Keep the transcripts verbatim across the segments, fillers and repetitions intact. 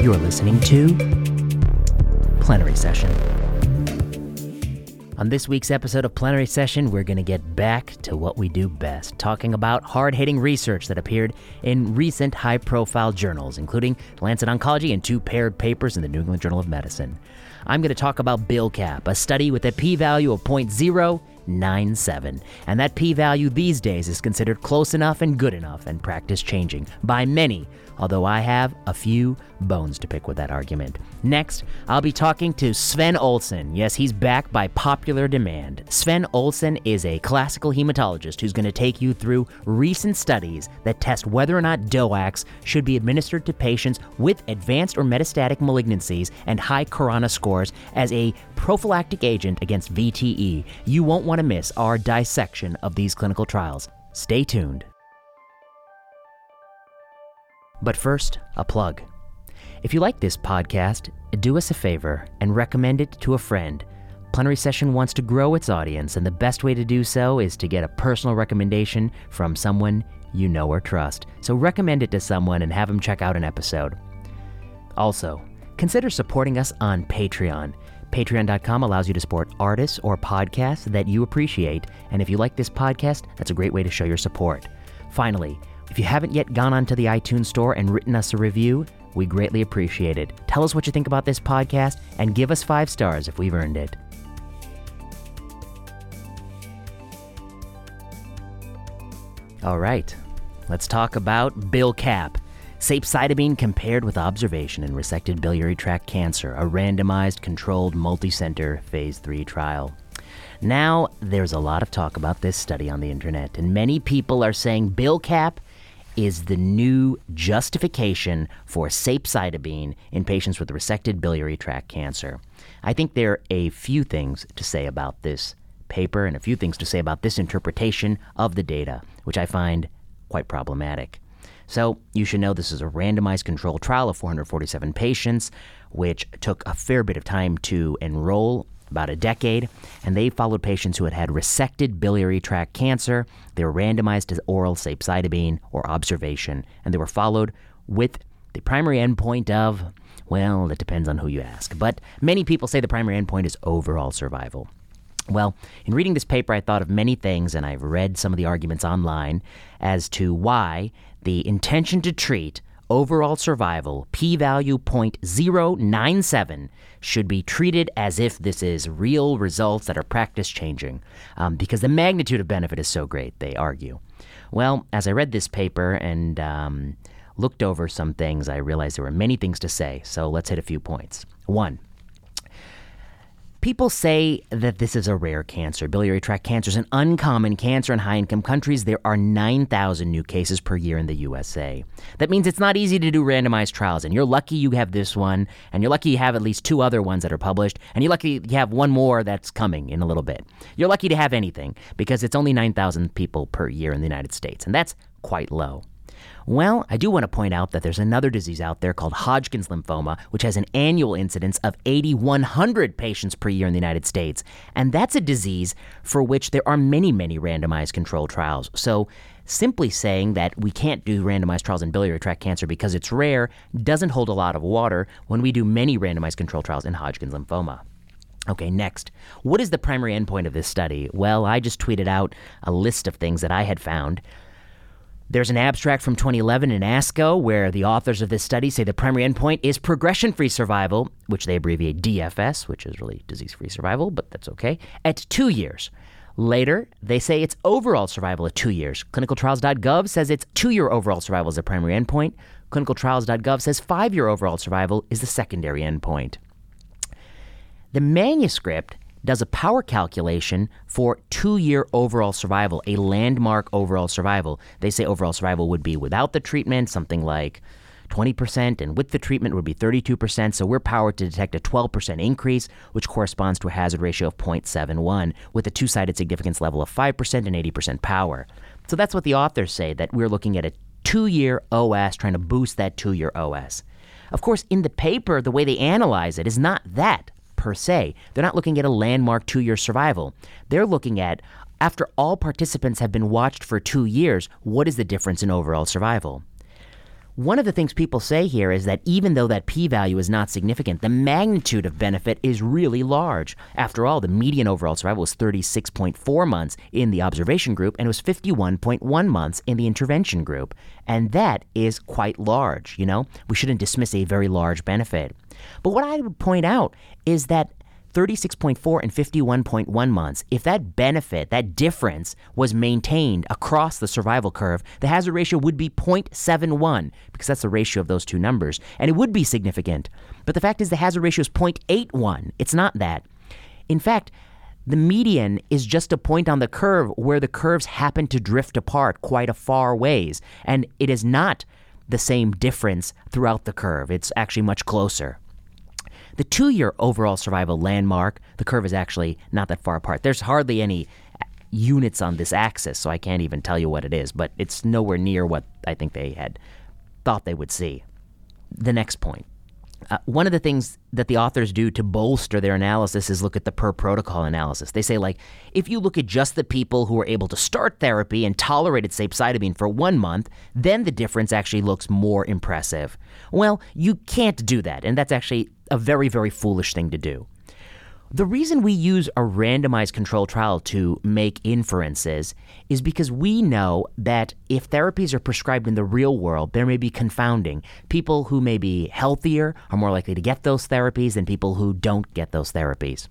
You're listening to Plenary Session. On this week's episode of Plenary Session, we're going to get back to what we do best, talking about hard-hitting research that appeared in recent high-profile journals, including Lancet Oncology and two paired papers in the New England Journal of Medicine. I'm going to talk about BILCAP, a study with a p-value of zero point zero nine seven, and that p-value these days is considered close enough and good enough and practice-changing by many, although I have a few bones to pick with that argument. Next, I'll be talking to Sven Olsen. Yes, he's back by popular demand. Sven Olsen is a classical hematologist who's going to take you through recent studies that test whether or not D O A Cs should be administered to patients with advanced or metastatic malignancies and high Khorana scores as a prophylactic agent against V T E. You won't want to miss our dissection of these clinical trials. Stay tuned. But first, a plug. If you like this podcast, do us a favor and recommend it to a friend. Plenary Session wants to grow its audience, and the best way to do so is to get a personal recommendation from someone you know or trust. So recommend it to someone and have them check out an episode. Also, consider supporting us on Patreon. Patreon dot com allows you to support artists or podcasts that you appreciate, and if you like this podcast, that's a great way to show your support. Finally, if you haven't yet gone onto the iTunes store and written us a review, we greatly appreciate it. Tell us what you think about this podcast and give us five stars if we've earned it. All right, let's talk about BILCAP, Sapecitabine compared with observation in resected biliary tract cancer, a randomized, controlled, multicenter phase three trial. Now, there's a lot of talk about this study on the internet, and many people are saying BILCAP is the new justification for sapecitabine in patients with resected biliary tract cancer. I think there are a few things to say about this paper and a few things to say about this interpretation of the data, which I find quite problematic. So you should know this is a randomized controlled trial of four hundred forty-seven patients, which took a fair bit of time to enroll, about a decade, and they followed patients who had had resected biliary tract cancer. They were randomized to oral sapecitabine or observation, and they were followed with the primary endpoint of, well, it depends on who you ask, but many people say the primary endpoint is overall survival. Well, in reading this paper, I thought of many things, and I've read some of the arguments online as to why the intention to treat overall survival, p-value zero point zero nine seven, should be treated as if this is real results that are practice-changing, um, because the magnitude of benefit is so great, they argue. Well, as I read this paper and um, looked over some things, I realized there were many things to say, so let's hit a few points. One, people say that this is a rare cancer. Biliary tract cancer is an uncommon cancer in high-income countries. There are nine thousand new cases per year in the U S A. That means it's not easy to do randomized trials, and you're lucky you have this one, and you're lucky you have at least two other ones that are published, and you're lucky you have one more that's coming in a little bit. You're lucky to have anything because it's only nine thousand people per year in the United States, and that's quite low. Well, I do want to point out that there's another disease out there called Hodgkin's lymphoma, which has an annual incidence of eight thousand one hundred patients per year in the United States. And that's a disease for which there are many, many randomized controlled trials. So simply saying that we can't do randomized trials in biliary tract cancer because it's rare doesn't hold a lot of water when we do many randomized controlled trials in Hodgkin's lymphoma. Okay, next. What is the primary endpoint of this study? Well, I just tweeted out a list of things that I had found. There's an abstract from twenty eleven in ASCO where the authors of this study say the primary endpoint is progression-free survival, which they abbreviate D F S, which is really disease-free survival, but that's okay, at two years. Later, they say it's overall survival at two years. Clinical trials dot gov says it's two-year overall survival is the primary endpoint. Clinical trials dot gov says five-year overall survival is the secondary endpoint. The manuscript does a power calculation for two-year overall survival, a landmark overall survival. They say overall survival would be without the treatment, something like twenty percent, and with the treatment would be thirty-two percent, so we're powered to detect a twelve percent increase, which corresponds to a hazard ratio of zero point seven one, with a two-sided significance level of five percent and eighty percent power. So that's what the authors say, that we're looking at a two-year O S, trying to boost that two-year O S. Of course, in the paper, the way they analyze it is not that per se. They're not looking at a landmark two-year survival. They're looking at, after all participants have been watched for two years, what is the difference in overall survival? One of the things people say here is that even though that p-value is not significant, the magnitude of benefit is really large. After all, the median overall survival was thirty-six point four months in the observation group, and it was fifty-one point one months in the intervention group. And that is quite large, you know? We shouldn't dismiss a very large benefit. But what I would point out is that thirty-six point four and fifty-one point one months, if that benefit, that difference, was maintained across the survival curve, the hazard ratio would be zero point seven one, because that's the ratio of those two numbers, and it would be significant. But the fact is the hazard ratio is zero point eight one. It's not that. In fact, the median is just a point on the curve where the curves happen to drift apart quite a far ways, and it is not the same difference throughout the curve. It's actually much closer. The two-year overall survival landmark, the curve is actually not that far apart. There's hardly any units on this axis, so I can't even tell you what it is, but it's nowhere near what I think they had thought they would see. The next point. Uh, one of the things that the authors do to bolster their analysis is look at the per-protocol analysis. They say, like, if you look at just the people who were able to start therapy and tolerated sapecitabine for one month, then the difference actually looks more impressive. Well, you can't do that, and that's actually a very, very foolish thing to do. The reason we use a randomized controlled trial to make inferences is because we know that if therapies are prescribed in the real world, there may be confounding. People who may be healthier are more likely to get those therapies than people who don't get those therapies.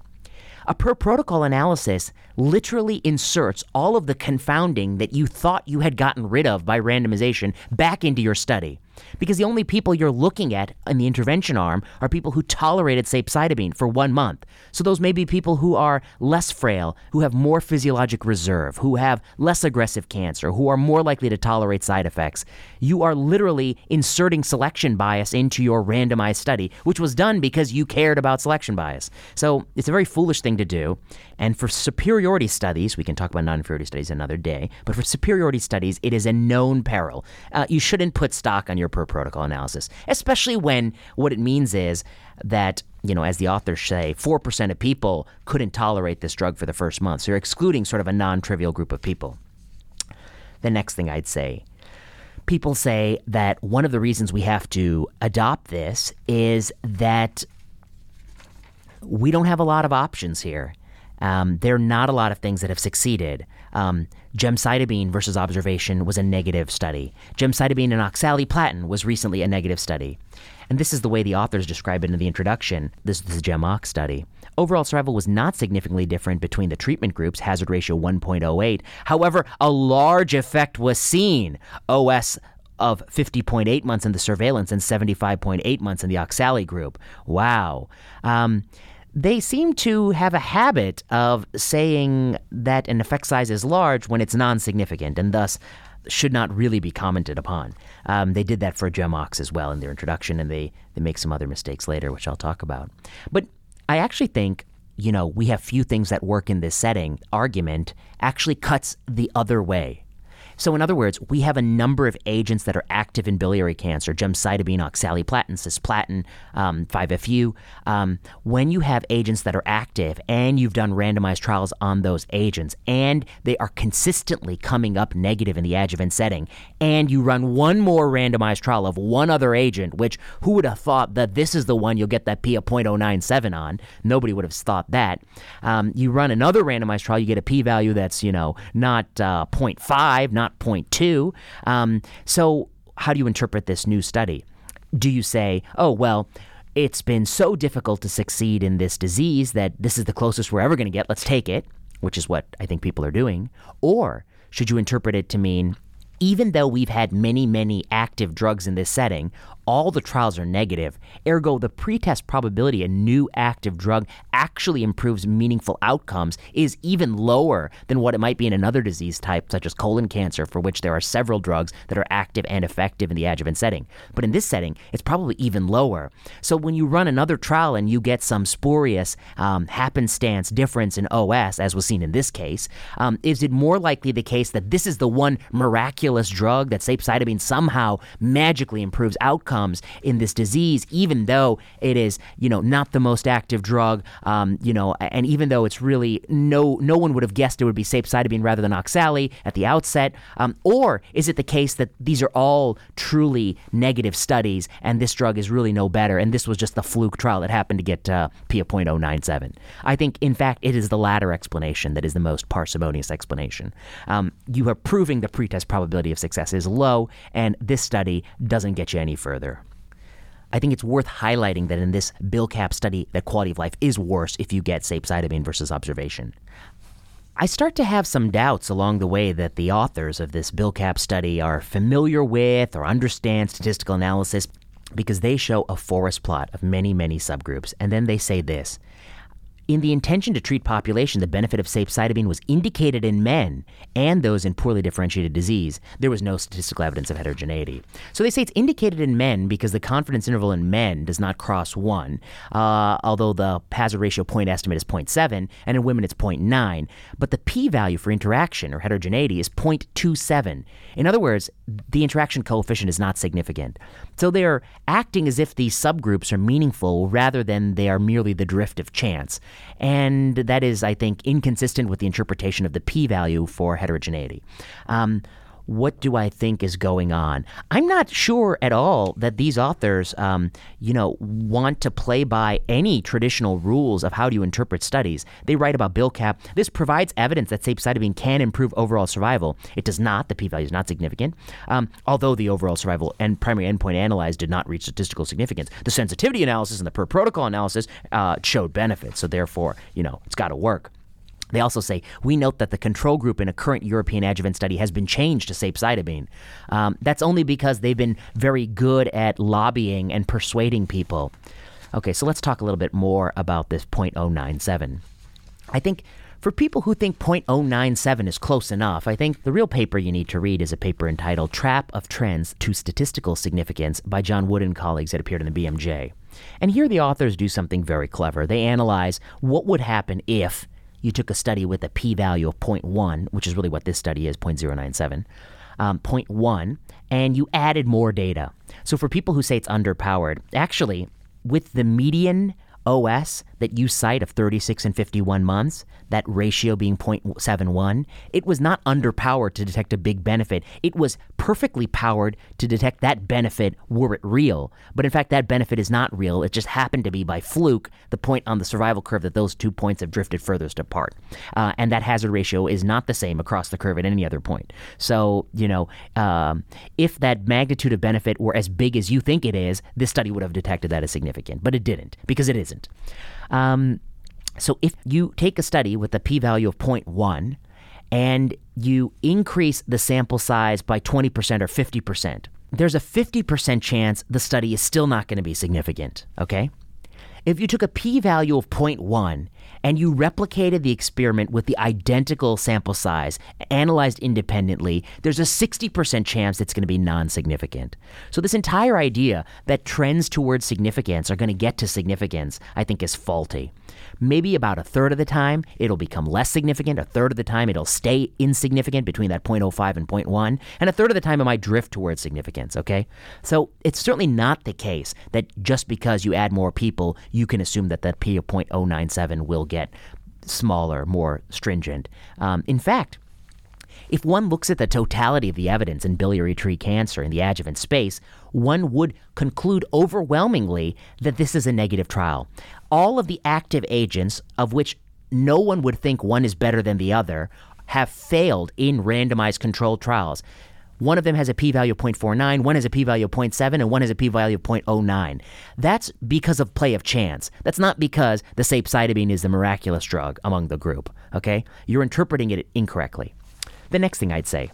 A per-protocol analysis literally inserts all of the confounding that you thought you had gotten rid of by randomization back into your study, because the only people you're looking at in the intervention arm are people who tolerated sapecitabine for one month. So those may be people who are less frail, who have more physiologic reserve, who have less aggressive cancer, who are more likely to tolerate side effects. You are literally inserting selection bias into your randomized study, which was done because you cared about selection bias. So it's a very foolish thing to do. And for superiority studies, we can talk about non-inferiority studies another day, but for superiority studies, it is a known peril. Uh, you shouldn't put stock on your per-protocol analysis, especially when what it means is that, you know, as the authors say, four percent of people couldn't tolerate this drug for the first month. So you're excluding sort of a non-trivial group of people. The next thing I'd say, people say that one of the reasons we have to adopt this is that we don't have a lot of options here. Um, there are not a lot of things that have succeeded. Um, gemcitabine versus observation was a negative study. Gemcitabine and oxaliplatin was recently a negative study. And this is the way the authors describe it in the introduction. This is the Gemox study. Overall survival was not significantly different between the treatment groups, hazard ratio one point oh eight. However, a large effect was seen. O S of fifty point eight months in the surveillance and seventy-five point eight months in the oxali group. Wow. Um, They seem to have a habit of saying that an effect size is large when it's non-significant and thus should not really be commented upon. Um, they did that for Gemox as well in their introduction, and they, they make some other mistakes later, which I'll talk about. But I actually think, you know, we have few things that work in this setting argument actually cuts the other way. So in other words, we have a number of agents that are active in biliary cancer, gemcitabine, oxaliplatin, cisplatin, um, five F U. Um, when you have agents that are active and you've done randomized trials on those agents and they are consistently coming up negative in the adjuvant setting, and you run one more randomized trial of one other agent, which who would have thought that this is the one you'll get that P of zero point zero nine seven on? Nobody would have thought that. Um, you run another randomized trial, you get a p-value that's, you know, not uh, zero point five, not zero point two. Um, so how do you interpret this new study? Do you say, oh, well, it's been so difficult to succeed in this disease that this is the closest we're ever going to get. Let's take it, which is what I think people are doing. Or should you interpret it to mean, even though we've had many, many active drugs in this setting, all the trials are negative. Ergo, the pretest probability a new active drug actually improves meaningful outcomes is even lower than what it might be in another disease type, such as colon cancer, for which there are several drugs that are active and effective in the adjuvant setting. But in this setting, it's probably even lower. So when you run another trial and you get some spurious um, happenstance difference in O S, as was seen in this case, um, is it more likely the case that this is the one miraculous miraculous drug that sapecitabine somehow magically improves outcomes in this disease, even though it is, you know, not the most active drug, um, you know, and even though it's really no no one would have guessed it would be sapecitabine rather than oxali at the outset. Um, or is it the case that these are all truly negative studies and this drug is really no better and this was just the fluke trial that happened to get uh, P of zero point zero nine seven? I think, in fact, it is the latter explanation that is the most parsimonious explanation. Um, you are proving the pretest probability of success is low, and this study doesn't get you any further. I think it's worth highlighting that in this BILCAP study, the quality of life is worse if you get sapecitabine versus observation. I start to have some doubts along the way that the authors of this BILCAP study are familiar with or understand statistical analysis, because they show a forest plot of many, many subgroups, and then they say this. In the intention to treat population, the benefit of sapecitabine was indicated in men and those in poorly differentiated disease. There was no statistical evidence of heterogeneity. So they say it's indicated in men because the confidence interval in men does not cross one, uh, although the hazard ratio point estimate is zero point seven, and in women it's zero point nine. But the p-value for interaction or heterogeneity is zero point two seven. In other words, the interaction coefficient is not significant. So they are acting as if these subgroups are meaningful rather than they are merely the drift of chance. And that is, I think, inconsistent with the interpretation of the p-value for heterogeneity. Um, what do I think is going on? I'm not sure at all that these authors, um, you know, want to play by any traditional rules of how do you interpret studies. They write about BILCAP. This provides evidence that sapecitabine can improve overall survival. It does not. The p-value is not significant. Um, although the overall survival and primary endpoint analyzed did not reach statistical significance, the sensitivity analysis and the per-protocol analysis uh, showed benefits. So therefore, you know, it's got to work. They also say, we note that the control group in a current European adjuvant study has been changed to sapecitabine. Um, that's only because they've been very good at lobbying and persuading people. Okay, so let's talk a little bit more about this zero point zero nine seven. I think for people who think zero point zero nine seven is close enough, I think the real paper you need to read is a paper entitled Trap of Trends to Statistical Significance by John Wood and colleagues that appeared in the B M J. And here the authors do something very clever. They analyze what would happen if you took a study with a p-value of zero point one, which is really what this study is, zero point zero nine seven, um, zero point one, and you added more data. So for people who say it's underpowered, actually, with the median O S that you cite of thirty-six and fifty-one months, that ratio being zero point seven one, it was not underpowered to detect a big benefit. It was perfectly powered to detect that benefit were it real. But in fact, that benefit is not real. It just happened to be by fluke, the point on the survival curve that those two points have drifted furthest apart. Uh, and that hazard ratio is not the same across the curve at any other point. So, you know, um, if that magnitude of benefit were as big as you think it is, this study would have detected that as significant. But it didn't, because it isn't. Um, so if you take a study with a p-value of zero point one and you increase the sample size by twenty percent or fifty percent, there's a fifty percent chance the study is still not going to be significant, okay? If you took a p-value of zero point one and you replicated the experiment with the identical sample size, analyzed independently, there's a sixty percent chance it's going to be non-significant. So this entire idea that trends towards significance are going to get to significance, I think, is faulty. Maybe about a third of the time, it'll become less significant. A third of the time, it'll stay insignificant between that zero point zero five and zero point one. And a third of the time, it might drift towards significance, okay? So it's certainly not the case that just because you add more people, you can assume that that P of zero point zero nine seven will get smaller, more stringent. Um, in fact, if one looks at the totality of the evidence in biliary tree cancer in the adjuvant space, one would conclude overwhelmingly that this is a negative trial. All of the active agents, of which no one would think one is better than the other, have failed in randomized controlled trials. One of them has a p-value of zero point four nine, one has a p-value of zero point seven, and one has a p-value of zero point zero nine. That's because of play of chance. That's not because the sapecitabine is the miraculous drug among the group, okay? You're interpreting it incorrectly. The next thing I'd say,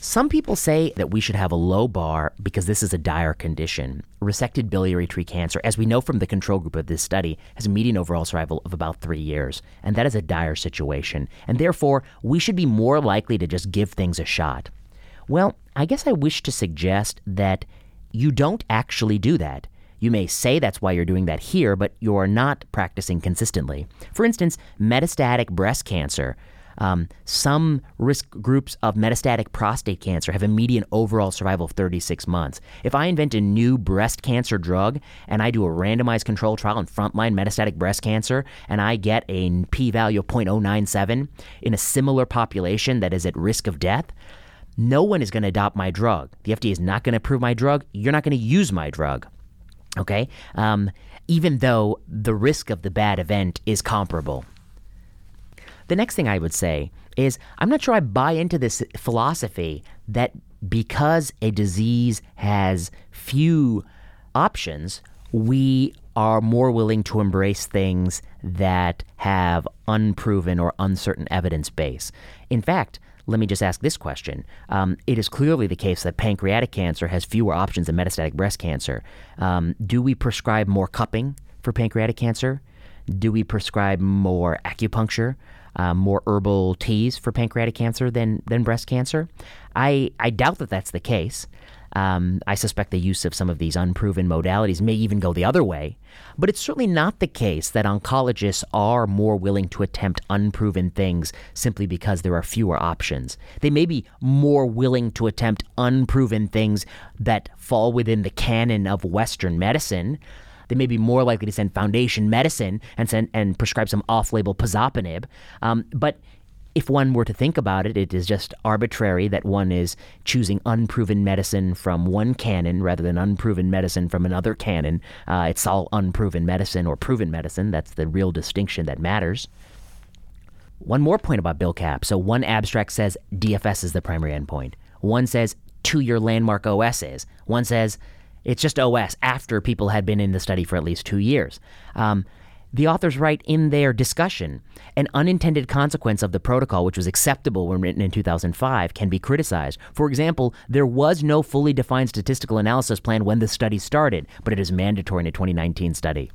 some people say that we should have a low bar because this is a dire condition. Resected biliary tree cancer, as we know from the control group of this study, has a median overall survival of about three years, and that is a dire situation. And therefore, we should be more likely to just give things a shot. Well, I guess I wish to suggest that you don't actually do that. You may say that's why you're doing that here, but you're not practicing consistently. For instance, metastatic breast cancer Um, some risk groups of metastatic prostate cancer have a median overall survival of thirty-six months. If I invent a new breast cancer drug and I do a randomized control trial in frontline metastatic breast cancer and I get a p-value of zero point zero nine seven in a similar population that is at risk of death, no one is going to adopt my drug. The F D A is not going to approve my drug. You're not going to use my drug. Okay? Um, even though the risk of the bad event is comparable. The next thing I would say is I'm not sure I buy into this philosophy that because a disease has few options, we are more willing to embrace things that have unproven or uncertain evidence base. In fact, let me just ask this question. Um, it is clearly the case that pancreatic cancer has fewer options than metastatic breast cancer. Um, do we prescribe more cupping for pancreatic cancer? Do we prescribe more acupuncture, uh, more herbal teas for pancreatic cancer than than breast cancer? I, I doubt that that's the case. Um, I suspect the use of some of these unproven modalities may even go the other way, but it's certainly not the case that oncologists are more willing to attempt unproven things simply because there are fewer options. They may be more willing to attempt unproven things that fall within the canon of Western medicine. They may be more likely to send Foundation Medicine and send and prescribe some off-label pazopanib, um, but if one were to think about it, it is just arbitrary that one is choosing unproven medicine from one canon rather than unproven medicine from another canon. Uh, it's all unproven medicine or proven medicine. That's the real distinction that matters. One more point about BILCAP. So one abstract says D F S is the primary endpoint. One says two-year landmark O S is. One says it's just O S after people had been in the study for at least two years. Um, The authors write in their discussion, an unintended consequence of the protocol, which was acceptable when written in two thousand five, can be criticized. For example, there was no fully defined statistical analysis plan when the study started, but it is mandatory in a twenty nineteen study.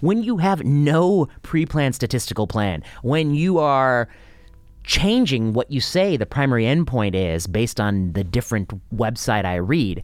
When you have no pre-planned statistical plan, when you are changing what you say the primary endpoint is based on the different website I read,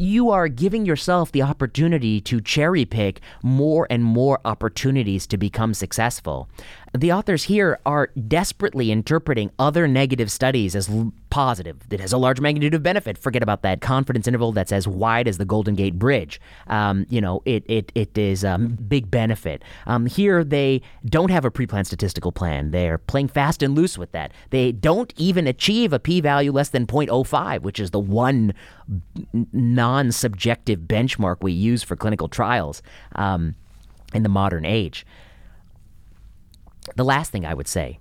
you are giving yourself the opportunity to cherry pick more and more opportunities to become successful. The authors here are desperately interpreting other negative studies as l- positive. It has a large magnitude of benefit. Forget about that confidence interval that's as wide as the Golden Gate Bridge. Um, you know, it it it is a big benefit. Um, here they don't have a pre-planned statistical plan. They're playing fast and loose with that. They don't even achieve a p-value less than zero point zero five, which is the one non non-subjective benchmark we use for clinical trials um, in the modern age. The last thing I would say,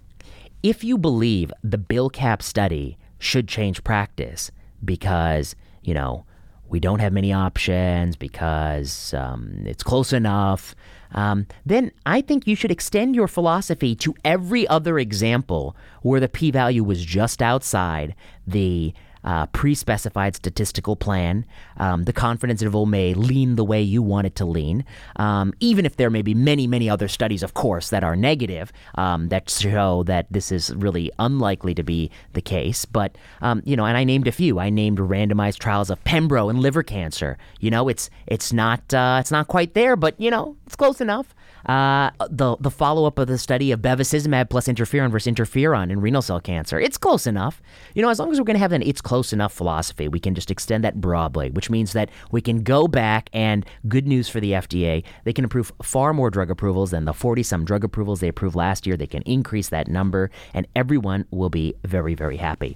if you believe the BILCAP study should change practice because, you know, we don't have many options, because um, it's close enough, um, then I think you should extend your philosophy to every other example where the p-value was just outside the Uh, pre-specified statistical plan. Um, the confidence interval may lean the way you want it to lean, um, even if there may be many, many other studies, of course, that are negative, um, that show that this is really unlikely to be the case. But, um, you know, and I named a few. I named randomized trials of pembro and liver cancer. You know, it's it's not uh, it's not quite there, but, you know, it's close enough. Uh, the the follow-up of the study of bevacizumab plus interferon versus interferon in renal cell cancer, it's close enough. You know, as long as we're going to have an it's close enough philosophy, we can just extend that broadly, which means that we can go back and, good news for the F D A, they can approve far more drug approvals than the forty-some drug approvals they approved last year. They can increase that number, and everyone will be very, very happy.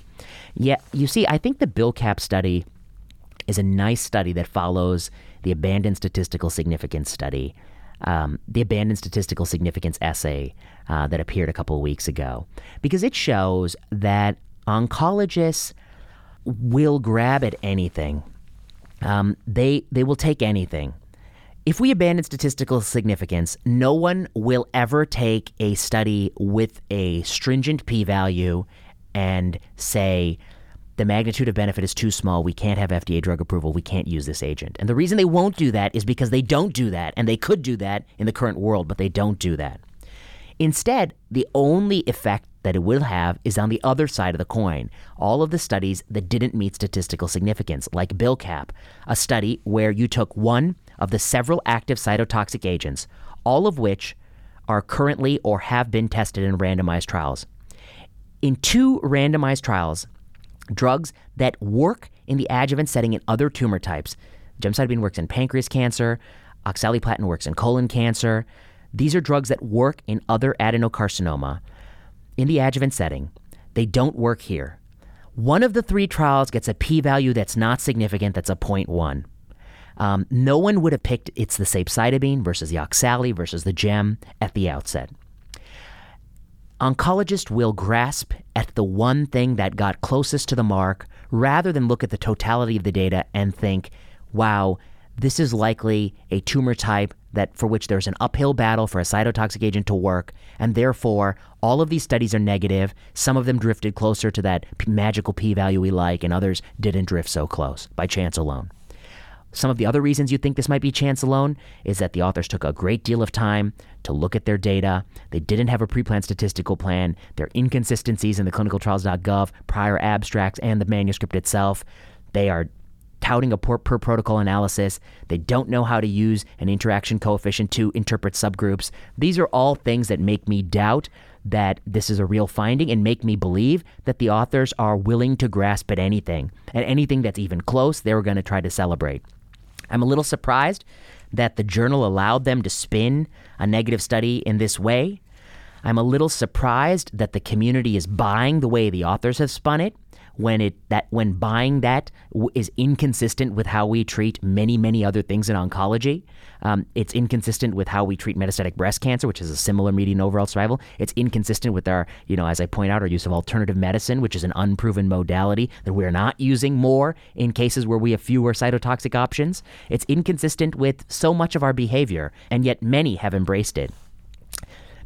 Yeah, you see, I think the BILCAP study is a nice study that follows the abandoned statistical significance study. Um, the abandoned statistical significance essay uh, that appeared a couple of weeks ago, because it shows that oncologists will grab at anything. Um, they they will take anything. If we abandon statistical significance, no one will ever take a study with a stringent p-value and say, the magnitude of benefit is too small. We can't have F D A drug approval. We can't use this agent. And the reason they won't do that is because they don't do that. And they could do that in the current world, but they don't do that. Instead, the only effect that it will have is on the other side of the coin. All of the studies that didn't meet statistical significance, like BILCAP, a study where you took one of the several active cytotoxic agents, all of which are currently or have been tested in randomized trials. in two randomized trials, drugs that work in the adjuvant setting in other tumor types. Gemcitabine works in pancreas cancer. Oxaliplatin works in colon cancer. These are drugs that work in other adenocarcinoma in the adjuvant setting. They don't work here. One of the three trials gets a p-value that's not significant, that's a zero point one. Um, no one would have picked it's the sapecitabine versus the oxali versus the gem at the outset. Oncologists will grasp at the one thing that got closest to the mark rather than look at the totality of the data and think, wow, this is likely a tumor type that for which there's an uphill battle for a cytotoxic agent to work, and therefore all of these studies are negative. Some of them drifted closer to that p- magical p-value we like, and others didn't drift so close by chance alone. Some of the other reasons you think this might be chance alone is that the authors took a great deal of time to look at their data. They didn't have a pre-planned statistical plan. There are inconsistencies in the clinical trials dot gov, prior abstracts, and the manuscript itself. They are touting a per protocol analysis. They don't know how to use an interaction coefficient to interpret subgroups. These are all things that make me doubt that this is a real finding and make me believe that the authors are willing to grasp at anything. At anything that's even close, they're going to try to celebrate. I'm a little surprised that the journal allowed them to spin a negative study in this way. I'm a little surprised that the community is buying the way the authors have spun it, when it that when buying that is inconsistent with how we treat many, many other things in oncology. Um, it's inconsistent with how we treat metastatic breast cancer, which is a similar median overall survival. It's inconsistent with our, you know, as I point out, our use of alternative medicine, which is an unproven modality that we're not using more in cases where we have fewer cytotoxic options. It's inconsistent with so much of our behavior, and yet many have embraced it.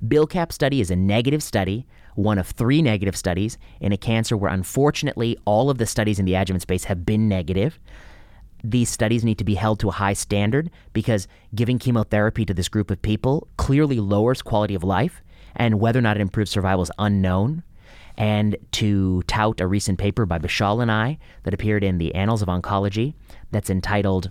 BILCAP study is a negative study, one of three negative studies in a cancer where, unfortunately, all of the studies in the adjuvant space have been negative. These studies need to be held to a high standard because giving chemotherapy to this group of people clearly lowers quality of life, and whether or not it improves survival is unknown. And to tout a recent paper by Vishal and I that appeared in the Annals of Oncology that's entitled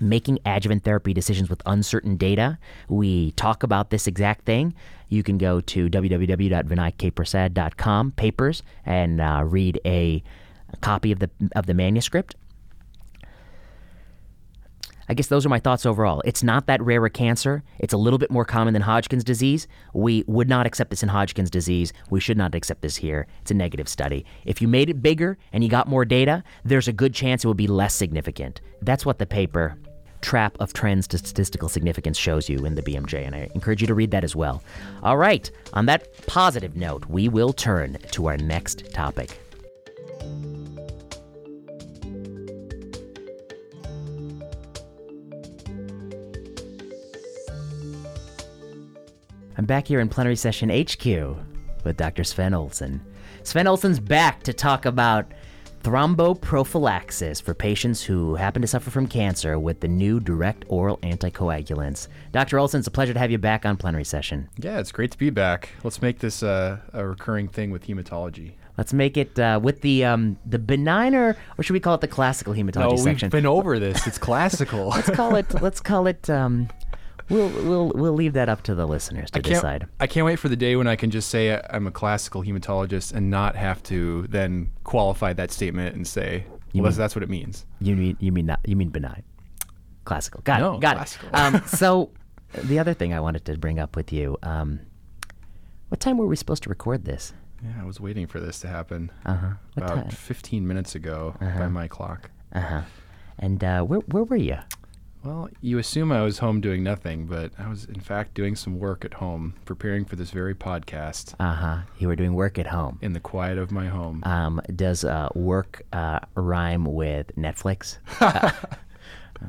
Making Adjuvant Therapy Decisions with Uncertain Data. We talk about this exact thing. You can go to w w w dot vinay k prasad dot com, papers, and uh, read a copy of the of the manuscript. I guess those are my thoughts overall. It's not that rare a cancer. It's a little bit more common than Hodgkin's disease. We would not accept this in Hodgkin's disease. We should not accept this here. It's a negative study. If you made it bigger and you got more data, there's a good chance it would be less significant. That's what the paper Trap of Trends to Statistical Significance shows you in the B M J, and I encourage you to read that as well. All right, on that positive note, we will turn to our next topic. I'm back here in Plenary Session H Q with Doctor Sven Olsen. Sven Olsen's back to talk about thromboprophylaxis for patients who happen to suffer from cancer with the new direct oral anticoagulants. Doctor Olsen, it's a pleasure to have you back on Plenary Session. Yeah, it's great to be back. Let's make this uh, a recurring thing with hematology. Let's make it uh, with the um, the benign, or should we call it the classical hematology no, section? No, we've been over this. It's classical. let's call it. Let's call it. Um, We'll we'll we'll leave that up to the listeners to I decide. I can't wait for the day when I can just say I'm a classical hematologist and not have to then qualify that statement and say, well, mean, that's what it means. You mean you mean not you mean benign, classical. Got no, it. Got classical. It. Um, so the other thing I wanted to bring up with you, um, what time were we supposed to record this? Yeah, I was waiting for this to happen. Uh huh. About time? fifteen minutes ago uh-huh. by my clock. Uh huh. And uh, where where were you? Well, you assume I was home doing nothing, but I was, in fact, doing some work at home, preparing for this very podcast. Uh-huh. You were doing work at home. In the quiet of my home. Um, does uh, work uh, rhyme with Netflix? uh,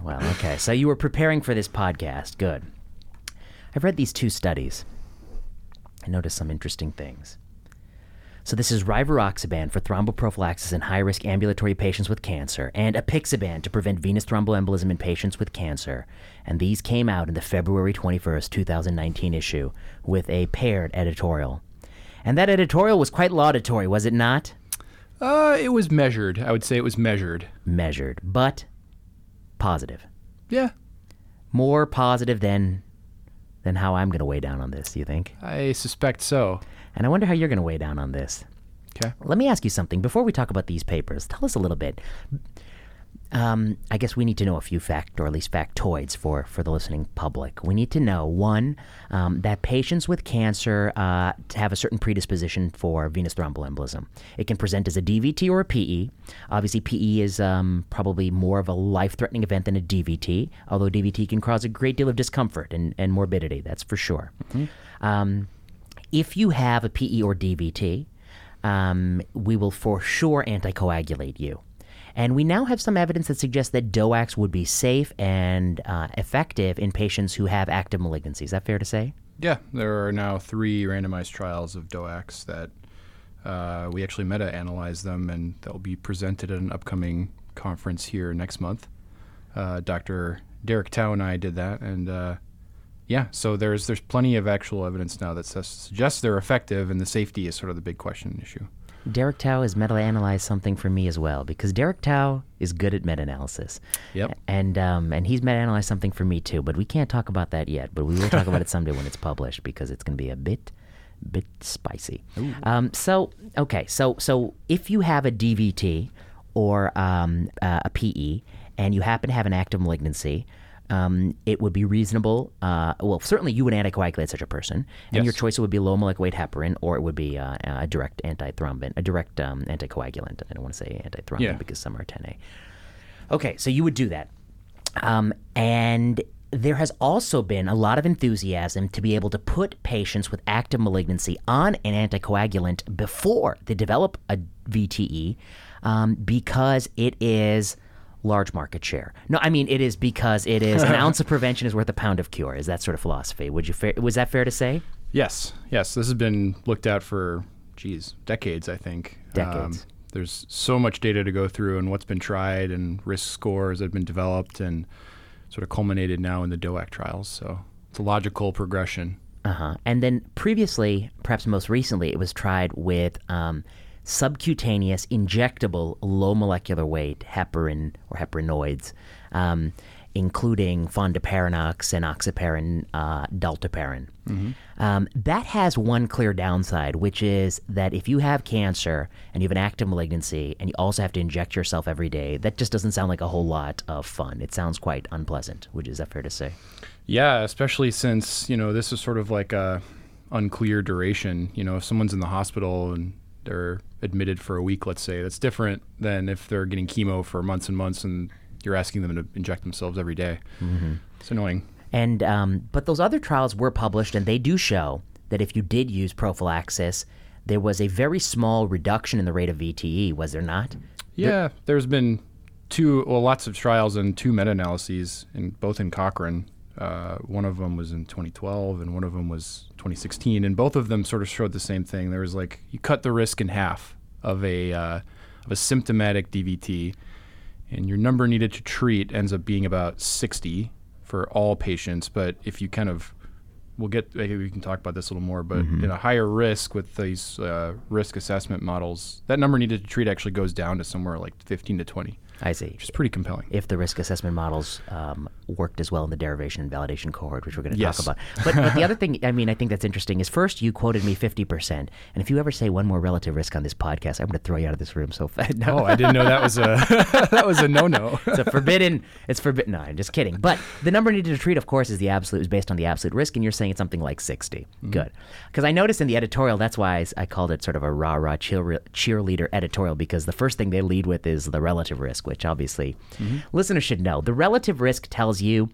well, okay. So you were preparing for this podcast. Good. I've read these two studies. I noticed some interesting things. So this is Rivaroxaban for thromboprophylaxis in high-risk ambulatory patients with cancer, and Apixaban to prevent venous thromboembolism in patients with cancer. And these came out in the February twenty-first, twenty nineteen issue with a paired editorial. And that editorial was quite laudatory, was it not? Uh, it was measured. I would say it was measured. Measured, but positive. Yeah. More positive than than how I'm going to weigh down on this, do you think? I suspect so. And I wonder how you're going to weigh down on this. Okay. Let me ask you something. Before we talk about these papers, tell us a little bit. Um, I guess we need to know a few fact, or at least factoids for, for the listening public. We need to know, one, um, that patients with cancer uh, have a certain predisposition for venous thromboembolism. It can present as a D V T or a P E. Obviously, P E is um, probably more of a life-threatening event than a D V T, although D V T can cause a great deal of discomfort and, and morbidity, that's for sure. Mm-hmm. Um, if you have a P E or D V T, um, we will for sure anticoagulate you. And we now have some evidence that suggests that D O A Cs would be safe and uh, effective in patients who have active malignancies. Is that fair to say? Yeah. There are now three randomized trials of D O A Cs that uh, we actually meta-analyzed them, and they'll be presented at an upcoming conference here next month. Uh, Doctor Derek Tao and I did that, and uh, yeah, so there's there's plenty of actual evidence now that suggests they're effective, and the safety is sort of the big question issue. Derek Tao has meta-analyzed something for me as well, because Derek Tao is good at meta-analysis. Yep. And um, and he's meta-analyzed something for me too, but we can't talk about that yet. But we will talk about it someday when it's published, because it's going to be a bit, bit spicy. Um, so okay, so so if you have a D V T or um, uh, a P E, and you happen to have an active malignancy, Um, it would be reasonable, uh, well, certainly you would anticoagulate such a person, and yes. your choice would be low molecular weight heparin, or it would be uh, a direct antithrombin, a direct um, anticoagulant. I don't want to say antithrombin yeah. because some are ten A. Okay, so you would do that. Um, and there has also been a lot of enthusiasm to be able to put patients with active malignancy on an anticoagulant before they develop a V T E, um, because it is... large market share. No, I mean, it is because it is an ounce of prevention is worth a pound of cure, is that sort of philosophy. Would you fa- was that fair to say? Yes. Yes. This has been looked at for, geez, decades, I think. Decades. Um, there's so much data to go through, and what's been tried and risk scores that have been developed and sort of culminated now in the D O A C trials. So it's a logical progression. Uh-huh. And then previously, perhaps most recently, it was tried with... Um, subcutaneous injectable low molecular weight heparin or heparinoids, um, including fondaparinux, enoxaparin, uh, dalteparin. Mm-hmm. Um, that has one clear downside, which is that if you have cancer and you have an active malignancy and you also have to inject yourself every day, that just doesn't sound like a whole lot of fun. It sounds quite unpleasant. Which, is that fair to say? Yeah, especially since, you know, this is sort of like a unclear duration. You know, if someone's in the hospital and they're admitted for a week, let's say, that's different than if they're getting chemo for months and months and you're asking them to inject themselves every day. Mm-hmm. It's annoying. And um, but those other trials were published, and they do show that if you did use prophylaxis, there was a very small reduction in the rate of V T E, was there not? Yeah, the- there's been two, well, lots of trials and two meta-analyses, and both in Cochrane. Uh, one of them was in twenty twelve and one of them was twenty sixteen, and both of them sort of showed the same thing. There was like, you cut the risk in half of a uh, of a symptomatic D V T, and your number needed to treat ends up being about sixty for all patients. But if you kind of, we'll get, we can talk about this a little more, but mm-hmm. in a higher risk with these uh, risk assessment models, that number needed to treat actually goes down to somewhere like fifteen to twenty. I see. Which is pretty compelling. If the risk assessment models um, worked as well in the derivation and validation cohort, which we're going to yes. talk about. But, but the other thing, I mean, I think that's interesting is, first, you quoted me fifty percent. And if you ever say one more relative risk on this podcast, I'm going to throw you out of this room so fast. No. Oh, I didn't know that was a that was a no-no. It's a forbidden. It's forbidden. No, I'm just kidding. But the number needed to treat, of course, is the absolute, is based on the absolute risk. And you're saying it's something like sixty. Mm-hmm. Good. Because I noticed in the editorial, that's why I, I called it sort of a rah-rah cheer, cheerleader editorial, because the first thing they lead with is the relative risk, which obviously mm-hmm. listeners should know. The relative risk tells you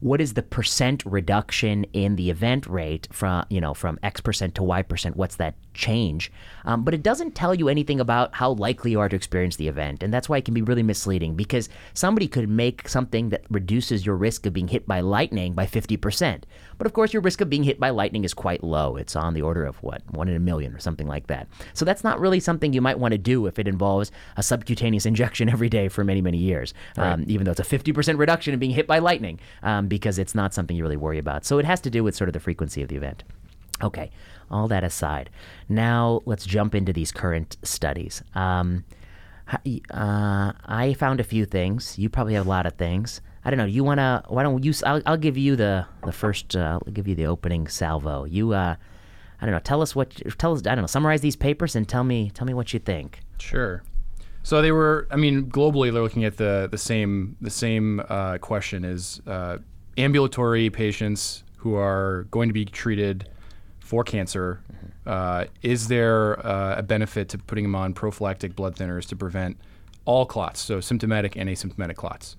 what is the percent reduction in the event rate from, you know, from X percent to Y percent. What's that change? Um, but it doesn't tell you anything about how likely you are to experience the event. And that's why it can be really misleading, because somebody could make something that reduces your risk of being hit by lightning by fifty percent. But of course, your risk of being hit by lightning is quite low. It's on the order of, what, one in a million or something like that. So that's not really something you might want to do if it involves a subcutaneous injection every day for many, many years, right. um, even though it's a fifty percent reduction in being hit by lightning, um, because it's not something you really worry about. So it has to do with sort of the frequency of the event. Okay, all that aside, now let's jump into these current studies. Um, uh, I found a few things. You probably have a lot of things. I don't know. You wanna? Why don't you? I'll, I'll give you the the first. Uh, I'll give you the opening salvo. You. Uh, I don't know, tell us what, tell us, I don't know, summarize these papers and tell me, tell me what you think. Sure. So they were, I mean, globally, they're looking at the, the same, the same uh, question is uh, ambulatory patients who are going to be treated for cancer. Uh, is there uh, a benefit to putting them on prophylactic blood thinners to prevent all clots, so symptomatic and asymptomatic clots?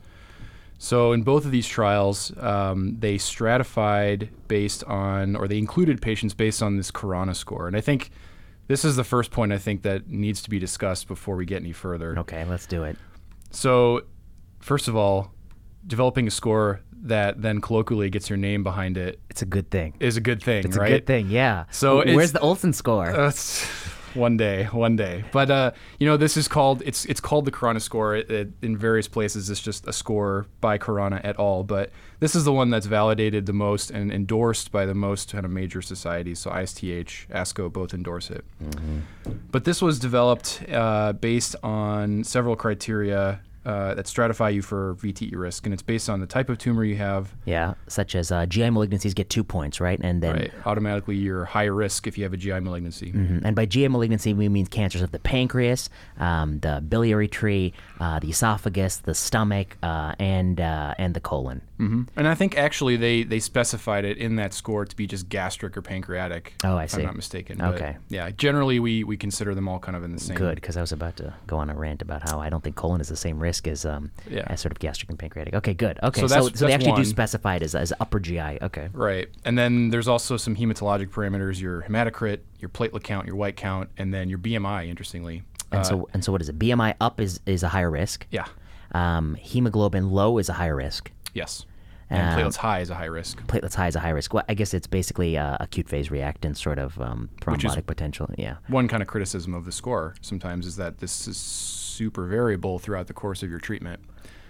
So in both of these trials, um, they stratified based on, or they included patients based on this Khorana score. And I think this is the first point I think that needs to be discussed before we get any further. Okay, let's do it. So first of all, developing a score that then colloquially gets your name behind it. It's a good thing. Is a good thing, it's right? It's a good thing, yeah. So Where's it's, the Olsen score? Uh, One day, one day. But uh, you know, this is called it's it's called the Khorana score. It, it, in various places, it's just a score by Khorana et al. But this is the one that's validated the most and endorsed by the most kind of major societies. So I S T H, ASCO, both endorse it. Mm-hmm. But this was developed uh, based on several criteria uh, that stratify you for V T E risk, and it's based on the type of tumor you have. Yeah, such as uh, G I malignancies get two points, right? And then right. automatically you're high risk if you have a G I malignancy. Mm-hmm. And by G I malignancy, we mean cancers of the pancreas, um, the biliary tree, uh, the esophagus, the stomach, uh, and uh, and the colon. Mm-hmm. And I think actually they, they specified it in that score to be just gastric or pancreatic. Oh, I if see. If I'm not mistaken. Okay. But yeah, generally we, we consider them all kind of in the same. Good, because I was about to go on a rant about how I don't think colon is the same risk Is um yeah. as sort of gastric and pancreatic. Okay, good. Okay, so, that's, so, so that's they actually one. do specify it as, as upper G I. Okay, right. And then there's also some hematologic parameters: your hematocrit, your platelet count, your white count, and then your B M I. Interestingly, and uh, so and so, what is it? B M I up is is a higher risk. Yeah. Um, hemoglobin low is a higher risk. Yes. And um, platelets high is a high risk. Platelets high is a high risk. Well, I guess it's basically a acute phase reactant sort of um, thrombotic potential. Yeah. One kind of criticism of the score sometimes is that this is super variable throughout the course of your treatment.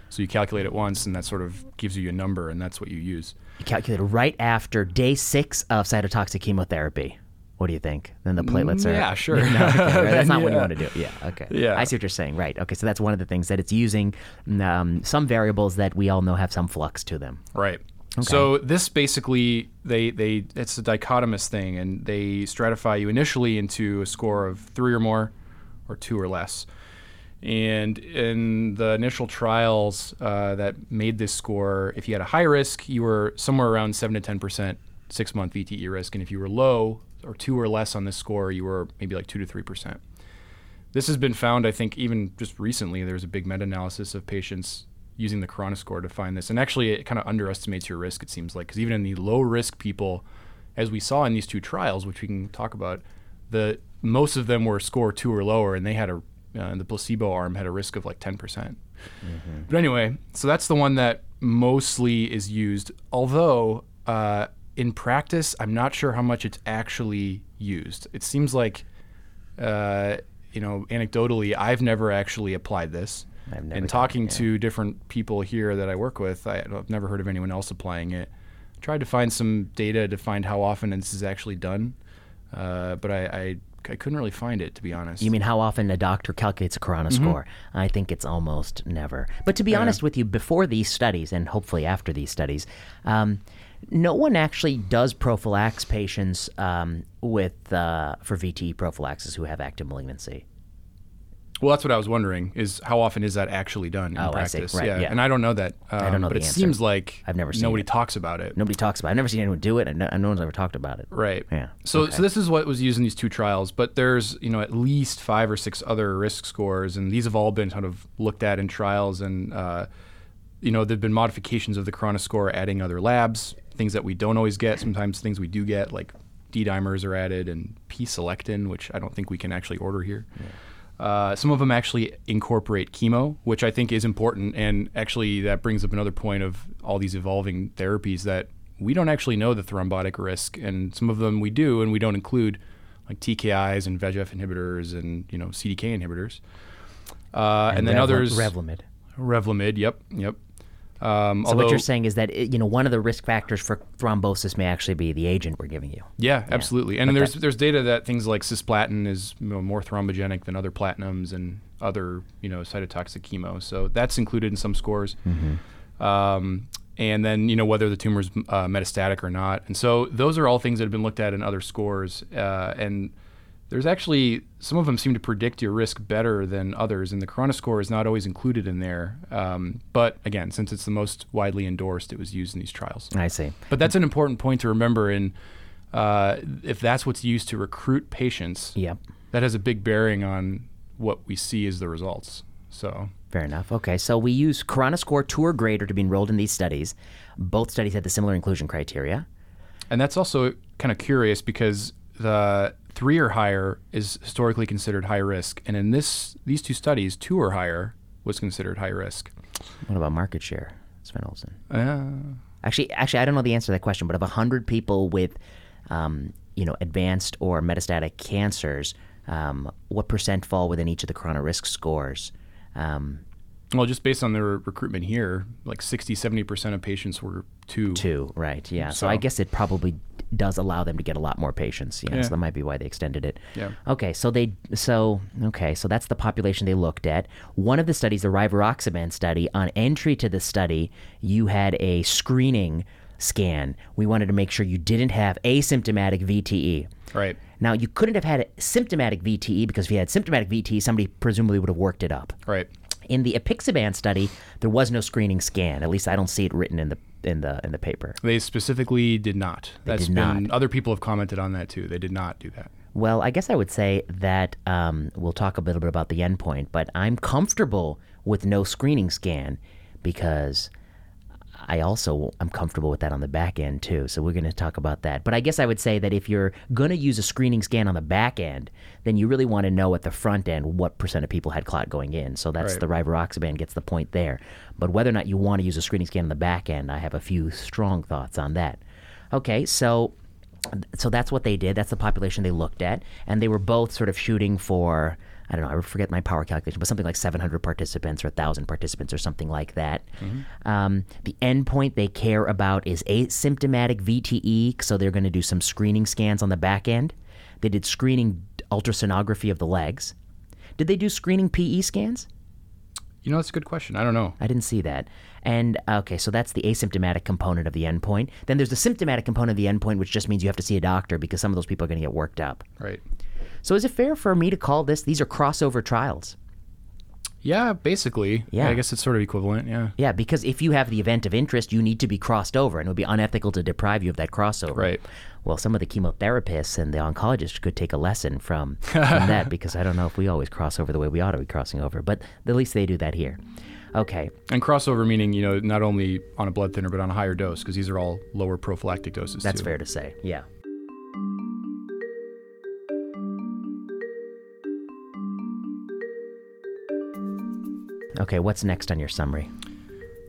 So you calculate it once, and that sort of gives you a number, and that's what you use. You calculate it right after day six of cytotoxic chemotherapy. What do you think? Then the platelets are... Yeah, sure. No, okay, right? That's not yeah. what you want to do. Yeah, okay. Yeah. I see what you're saying. Right. Okay, so that's one of the things that it's using um, some variables that we all know have some flux to them. Right. Okay. So this basically, they they it's a dichotomous thing, and they stratify you initially into a score of three or more or two or less. And in the initial trials uh, that made this score, if you had a high risk, you were somewhere around seven to ten percent six-month V T E risk. And if you were low or two or less on this score, you were maybe like two to three percent. This has been found, I think, even just recently, there was a big meta-analysis of patients using the Khorana score to find this. And actually, it kind of underestimates your risk, it seems like, because even in the low-risk people, as we saw in these two trials, which we can talk about, the most of them were score two or lower, and they had a Uh, and the placebo arm had a risk of like ten percent. Mm-hmm. But anyway, so that's the one that mostly is used, although uh, in practice, I'm not sure how much it's actually used. It seems like, uh, you know, anecdotally, I've never actually applied this. I've never and talking it, yeah. to different people here that I work with, I, I've never heard of anyone else applying it. I tried to find some data to find how often this is actually done, uh, but I... I I couldn't really find it, to be honest. You mean how often a doctor calculates a Khorana mm-hmm. score? I think it's almost never. But to be yeah. honest with you, before these studies, and hopefully after these studies, um, no one actually does prophylax patients um, with uh, for V T E prophylaxis who have active malignancy. Well, that's what I was wondering, is how often is that actually done in oh, practice? Right, yeah. yeah, and I don't know that. Um, I don't know But the it answer. seems like I've never seen nobody it. talks about it. Nobody talks about it. I've never seen anyone do it, and no, no one's ever talked about it. Right. Yeah. So okay. so this is what was used in these two trials, but there's you know at least five or six other risk scores, and these have all been kind of looked at in trials, and uh, you know there have been modifications of the Khorana score, adding other labs, things that we don't always get, sometimes things we do get, like D-dimers are added, and P-selectin, which I don't think we can actually order here. Yeah. Uh, some of them actually incorporate chemo, which I think is important. And actually, that brings up another point of all these evolving therapies that we don't actually know the thrombotic risk. And some of them we do, and we don't include, like T K Is and V E G F inhibitors and, you know, C D K inhibitors. Uh, and, and then Revl- others. Revlimid. Revlimid, yep, yep. Um, so although, what you're saying is that it, you know one of the risk factors for thrombosis may actually be the agent we're giving you. Yeah, yeah. absolutely. And, and there's there's data that things like cisplatin is you know, more thrombogenic than other platinums and other you know cytotoxic chemo. So that's included in some scores. Mm-hmm. Um, and then, you know, whether the tumor's uh, metastatic or not. And so those are all things that have been looked at in other scores. Uh, and there's actually, some of them seem to predict your risk better than others, and the Khorana score is not always included in there. Um, but again, since it's the most widely endorsed, it was used in these trials. I see. But that's an important point to remember, and uh, if that's what's used to recruit patients, yep, that has a big bearing on what we see as the results. So fair enough. Okay, so we use Khorana score two or greater to be enrolled in these studies. Both studies had the similar inclusion criteria. And that's also kind of curious because the three or higher is historically considered high risk. And in this these two studies, two or higher was considered high risk. What about market share, Sven Olsen? Uh, actually, actually, I don't know the answer to that question, but of one hundred people with um, you know, advanced or metastatic cancers, um, what percent fall within each of the Khorana risk scores? Um, well, just based on their recruitment here, like sixty, seventy percent of patients were two. Two, right, yeah. So, so I guess it probably does allow them to get a lot more patients. Yeah, yeah. So that might be why they extended it. Yeah. Okay, so they, so, okay, so that's the population they looked at. One of the studies, the Rivaroxaban study, on entry to the study, you had a screening scan. We wanted to make sure you didn't have asymptomatic V T E. Right. Now, you couldn't have had a symptomatic V T E because if you had symptomatic V T E, somebody presumably would have worked it up. Right. In the Apixaban study, there was no screening scan. At least I don't see it written in the in the in the paper. They specifically did not. They That's did been, not. Other people have commented on that too. They did not do that. Well, I guess I would say that um, we'll talk a little bit about the endpoint, but I'm comfortable with no screening scan because I also am comfortable with that on the back end too, so we're going to talk about that. But I guess I would say that if you're going to use a screening scan on the back end, then you really want to know at the front end what percent of people had clot going in. So that's right. The Rivaroxaban gets the point there. But whether or not you want to use a screening scan on the back end, I have a few strong thoughts on that. Okay, so so that's what they did. That's the population they looked at, and they were both sort of shooting for, I don't know, I forget my power calculation, but something like seven hundred participants or one thousand participants or something like that. Mm-hmm. Um, the endpoint they care about is asymptomatic V T E, so they're going to do some screening scans on the back end. They did screening ultrasonography of the legs. Did they do screening P E scans? You know, that's a good question. I don't know. I didn't see that. And, okay, so that's the asymptomatic component of the endpoint. Then there's the symptomatic component of the endpoint, which just means you have to see a doctor because some of those people are going to get worked up. Right. So is it fair for me to call this, these are crossover trials? Yeah, basically. Yeah. I guess it's sort of equivalent, yeah. Yeah, because if you have the event of interest, you need to be crossed over, and it would be unethical to deprive you of that crossover. Right. Well, some of the chemotherapists and the oncologists could take a lesson from, from that, because I don't know if we always cross over the way we ought to be crossing over, but at least they do that here. Okay. And crossover meaning, you know, not only on a blood thinner, but on a higher dose, because these are all lower prophylactic doses. That's too. Fair to say, yeah. Okay, what's next on your summary?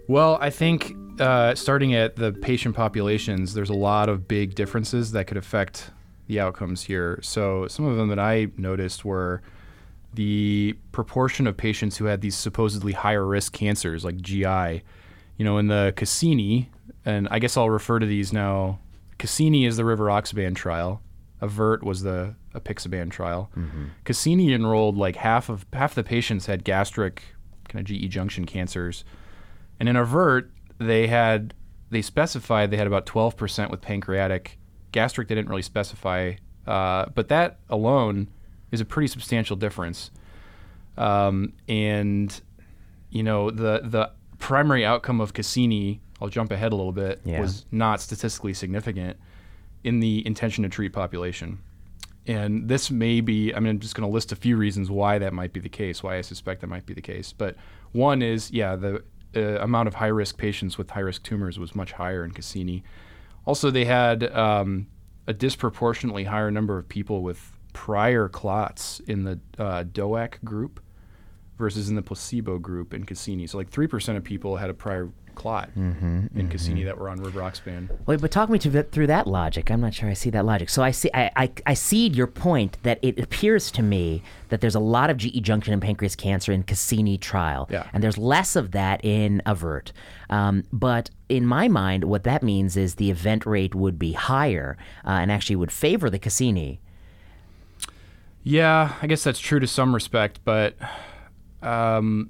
Well, I think uh, starting at the patient populations, there's a lot of big differences that could affect the outcomes here. So some of them that I noticed were the proportion of patients who had these supposedly higher risk cancers like G I. You know, in the Cassini, and I guess I'll refer to these now, Cassini is the Rivaroxaban trial. AVERT was the Apixaban trial. Mm-hmm. Cassini enrolled like half of half the patients had gastric kind of G E junction cancers. And in AVERT, they had, they specified they had about twelve percent with pancreatic. Gastric, they didn't really specify, uh, but that alone is a pretty substantial difference. Um, and, you know, the the primary outcome of Cassini, I'll jump ahead a little bit, yeah, was not statistically significant in the intention to treat population. And this may be, I mean, I'm just going to list a few reasons why that might be the case, why I suspect that might be the case. But one is, yeah, the uh, amount of high-risk patients with high-risk tumors was much higher in Cassini. Also, they had um, a disproportionately higher number of people with prior clots in the uh, D O A C group versus in the placebo group in Cassini. So like three percent of people had a prior clot mm-hmm, in mm-hmm. Cassini that were on Rivaroxaban. Wait, but talk me to th- through that logic. I'm not sure I see that logic. So I see, I, I, I see your point that it appears to me that there's a lot of G E junction and pancreas cancer in Cassini trial, yeah, and there's less of that in AVERT. Um, but in my mind, what that means is the event rate would be higher uh, and actually would favor the Cassini. Yeah, I guess that's true to some respect, but Um,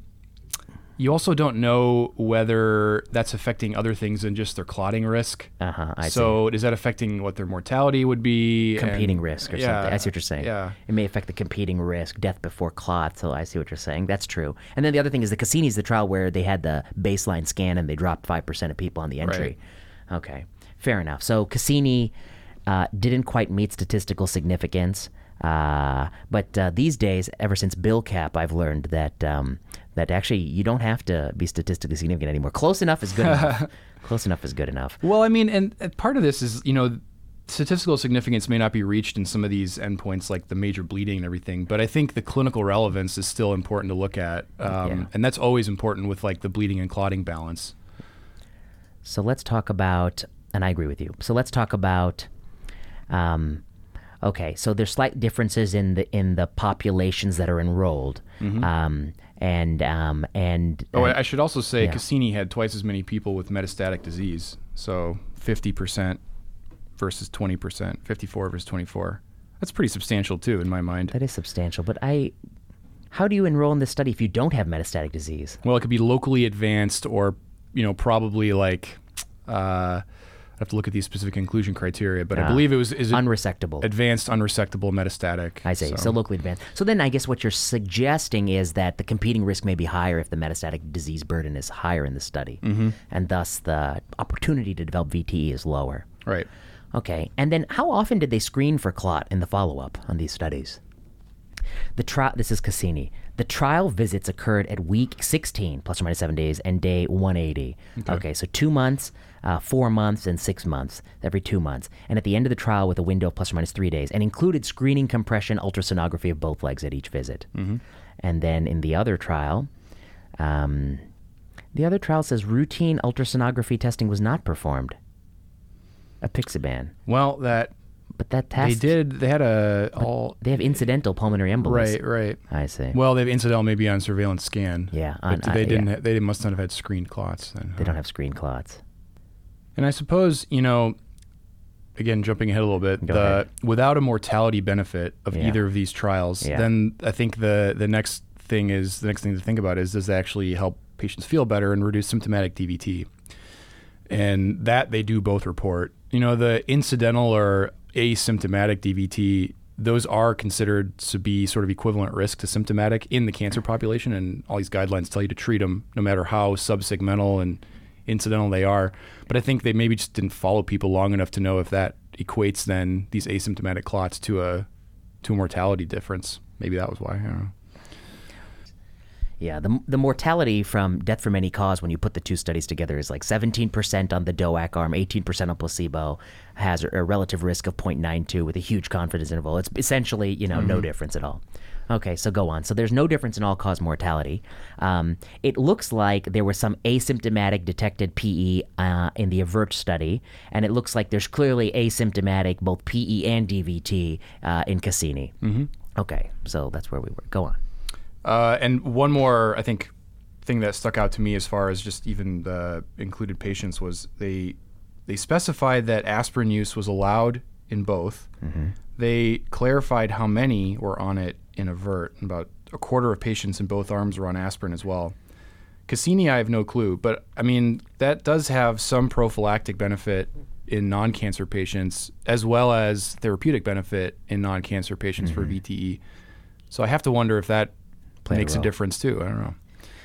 You also don't know whether that's affecting other things than just their clotting risk. Uh-huh, I so see. Is that affecting what their mortality would be? Competing and, risk or yeah, something. I see what you're saying. Yeah. It may affect the competing risk, death before clot. So I see what you're saying. That's true. And then the other thing is the Cassini's the trial where they had the baseline scan and they dropped five percent of people on the entry. Right. Okay. Fair enough. So Cassini uh, didn't quite meet statistical significance. Uh, but uh, these days, ever since BILCAP, I've learned that um, that actually you don't have to be statistically significant anymore. Close enough is good enough. Close enough is good enough. Well, I mean, and part of this is, you know, statistical significance may not be reached in some of these endpoints like the major bleeding and everything, but I think the clinical relevance is still important to look at. Um, yeah. And that's always important with like the bleeding and clotting balance. So let's talk about, and I agree with you. So let's talk about... Um, Okay, so there's slight differences in the in the populations that are enrolled, mm-hmm. um, and um, and oh, uh, I should also say yeah. Cassini had twice as many people with metastatic disease, so fifty percent versus twenty percent, fifty-four versus twenty-four. That's pretty substantial too, in my mind. That is substantial, but I, how do you enroll in this study if you don't have metastatic disease? Well, it could be locally advanced, or you know, probably like. Uh, I have to look at these specific inclusion criteria, but uh, I believe it was is it unresectable, advanced, unresectable, metastatic. I see, so. so locally advanced. So then I guess what you're suggesting is that the competing risk may be higher if the metastatic disease burden is higher in the study, mm-hmm. and thus the opportunity to develop V T E is lower. Right. Okay, and then how often did they screen for clot in the follow-up on these studies? The tri- This is Cassini. The trial visits occurred at week sixteen, plus or minus seven days, and day one eighty. Okay, okay so two months, uh, four months, and six months, every two months. And at the end of the trial with a window of plus or minus three days, and included screening, compression, ultrasonography of both legs at each visit. Mm-hmm. And then in the other trial, um, the other trial says routine ultrasonography testing was not performed. Apixaban. Well, that... But that test... They did... They had a... all. They have incidental pulmonary embolism. Right, right. I see. Well, they have incidental maybe on surveillance scan. Yeah. On, but they, I, didn't yeah. Ha- they must not have had screened clots. Then, huh? They don't have screened clots. And I suppose, you know, again, jumping ahead a little bit, the, without a mortality benefit of yeah. either of these trials, yeah. then I think the, the next thing is... The next thing to think about is, does that actually help patients feel better and reduce symptomatic D V T? And that they do both report. You know, the incidental or... asymptomatic D V T, those are considered to be sort of equivalent risk to symptomatic in the cancer population, and all these guidelines tell you to treat them no matter how subsegmental and incidental they are. But I think they maybe just didn't follow people long enough to know if that equates then these asymptomatic clots to a to a mortality difference. Maybe that was why, I don't know. Yeah, the the mortality from death from any cause when you put the two studies together is like seventeen percent on the D O A C arm, eighteen percent on placebo, has a, a relative risk of zero point nine two with a huge confidence interval. It's essentially, you know, mm-hmm. no difference at all. Okay, so go on. So there's no difference in all-cause mortality. Um, it looks like there was some asymptomatic detected P E uh, in the AVERT study, and it looks like there's clearly asymptomatic both P E and D V T uh, in Cassini. Mm-hmm. Okay, so that's where we were. Go on. Uh, and one more, I think, thing that stuck out to me as far as just even the included patients was they they specified that aspirin use was allowed in both. Mm-hmm. They clarified how many were on it in AVERT. About a quarter of patients in both arms were on aspirin as well. Cassini, I have no clue, but I mean, that does have some prophylactic benefit in non-cancer patients as well as therapeutic benefit in non-cancer patients mm-hmm. for V T E. So I have to wonder if that makes a, a difference too. I don't know.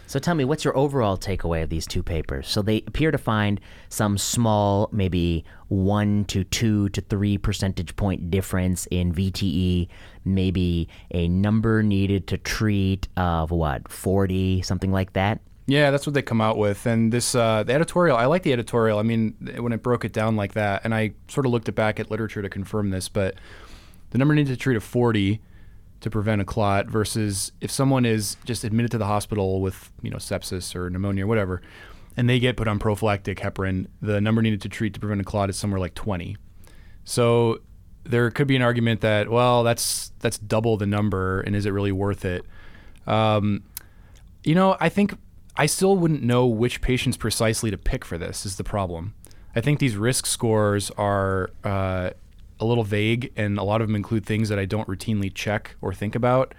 So tell me, what's your overall takeaway of these two papers? So they appear to find some small, maybe one to two to three percentage point difference in V T E, maybe a number needed to treat of what, forty, something like that? Yeah, that's what they come out with. And this, uh, the editorial, I like the editorial. I mean, when it broke it down like that, and I sort of looked it back at literature to confirm this, but the number needed to treat of forty to prevent a clot versus if someone is just admitted to the hospital with, you know, sepsis or pneumonia or whatever, and they get put on prophylactic heparin, the number needed to treat to prevent a clot is somewhere like twenty. So there could be an argument that, well, that's that's double the number, and is it really worth it? Um, you know, I think I still wouldn't know which patients precisely to pick for this is the problem. I think these risk scores are... Uh, a little vague, and a lot of them include things that I don't routinely check or think about.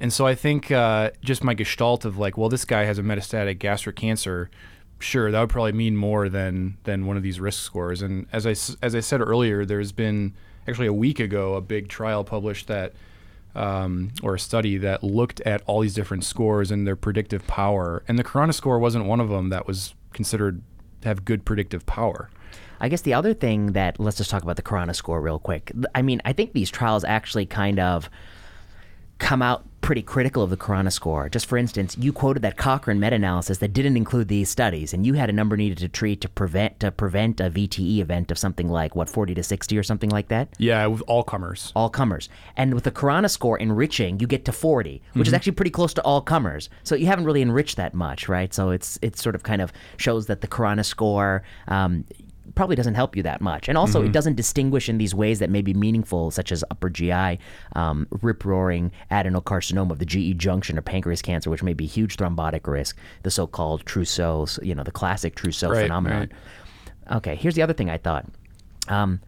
And so I think uh, just my gestalt of like, well, this guy has a metastatic gastric cancer. Sure, that would probably mean more than than one of these risk scores. And as I, as I said earlier, there's been actually a week ago a big trial published that, um, or a study that looked at all these different scores and their predictive power. And the Khorana score wasn't one of them that was considered to have good predictive power. I guess the other thing that, let's just talk about the Khorana score real quick. I mean, I think these trials actually kind of come out pretty critical of the Khorana score. Just for instance, you quoted that Cochrane meta-analysis that didn't include these studies, and you had a number needed to treat to prevent to prevent a V T E event of something like, what, forty to sixty or something like that? Yeah, with all comers. All comers. And with the Khorana score enriching, you get to forty, which mm-hmm. is actually pretty close to all comers. So you haven't really enriched that much, right? So it's it sort of kind of shows that the Khorana score um, probably doesn't help you that much. And also, mm-hmm. it doesn't distinguish in these ways that may be meaningful, such as upper G I, um, rip-roaring adenocarcinoma of the G E junction or pancreas cancer, which may be huge thrombotic risk, the so-called Trousseau, you know, the classic Trousseau right, phenomenon. Right. Okay, here's the other thing I thought. Um,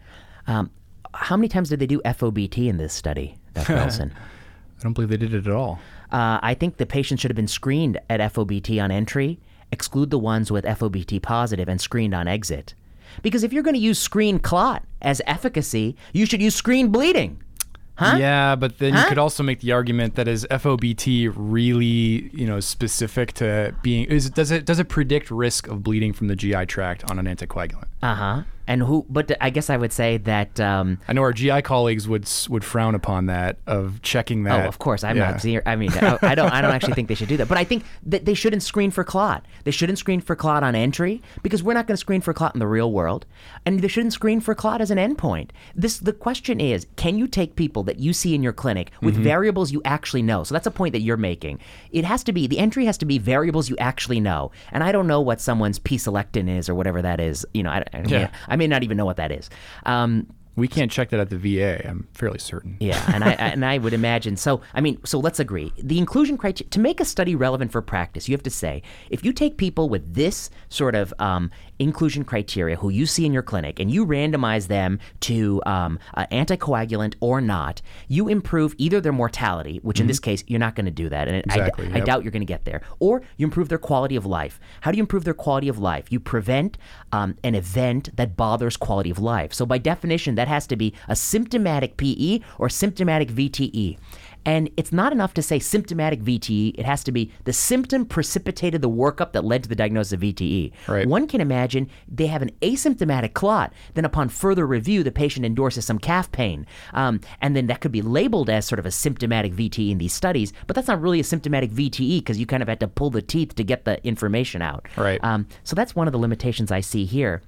um, how many times did they do F O B T in this study, Doctor Olsen? I don't believe they did it at all. Uh, I think the patient should have been screened at F O B T on entry, exclude the ones with F O B T positive, and screened on exit. Because if you're going to use screen clot as efficacy, you should use screen bleeding. Huh? Yeah, but then huh? you could also make the argument that is F O B T really, you know, specific to being is does it does it predict risk of bleeding from the G I tract on an anticoagulant? Uh-huh. And who but I guess I would say that um, I know our G I colleagues would would frown upon that of checking that. Oh, of course. I'm yeah. not I mean I, I don't I don't actually think they should do that. But I think that they shouldn't screen for clot. They shouldn't screen for clot on entry because we're not going to screen for clot in the real world, and they shouldn't screen for clot as an endpoint. This the question is, can you take people that you see in your clinic with mm-hmm. variables you actually know? So that's a point that you're making. It has to be the entry has to be variables you actually know. And I don't know what someone's p-selectin is or whatever that is. You know, I, I yeah. I mean, may not even know what that is. Um, we can't check that at the V A, I'm fairly certain. Yeah, and I and I would imagine. So, I mean, so let's agree. The inclusion criteria, to make a study relevant for practice, you have to say, if you take people with this sort of um, inclusion criteria who you see in your clinic and you randomize them to um, uh, anticoagulant or not, you improve either their mortality, which mm-hmm. in this case, you're not going to do that. And exactly, I, d- yep. I doubt you're going to get there. Or you improve their quality of life. How do you improve their quality of life? You prevent um, an event that bothers quality of life. So by definition, that has to be a symptomatic P E or symptomatic V T E. And it's not enough to say symptomatic V T E. It has to be the symptom precipitated the workup that led to the diagnosis of V T E. Right. One can imagine they have an asymptomatic clot. Then upon further review, the patient endorses some calf pain. Um, and then that could be labeled as sort of a symptomatic V T E in these studies. But that's not really a symptomatic V T E because you kind of had to pull the teeth to get the information out. Right. Um, so that's one of the limitations I see here.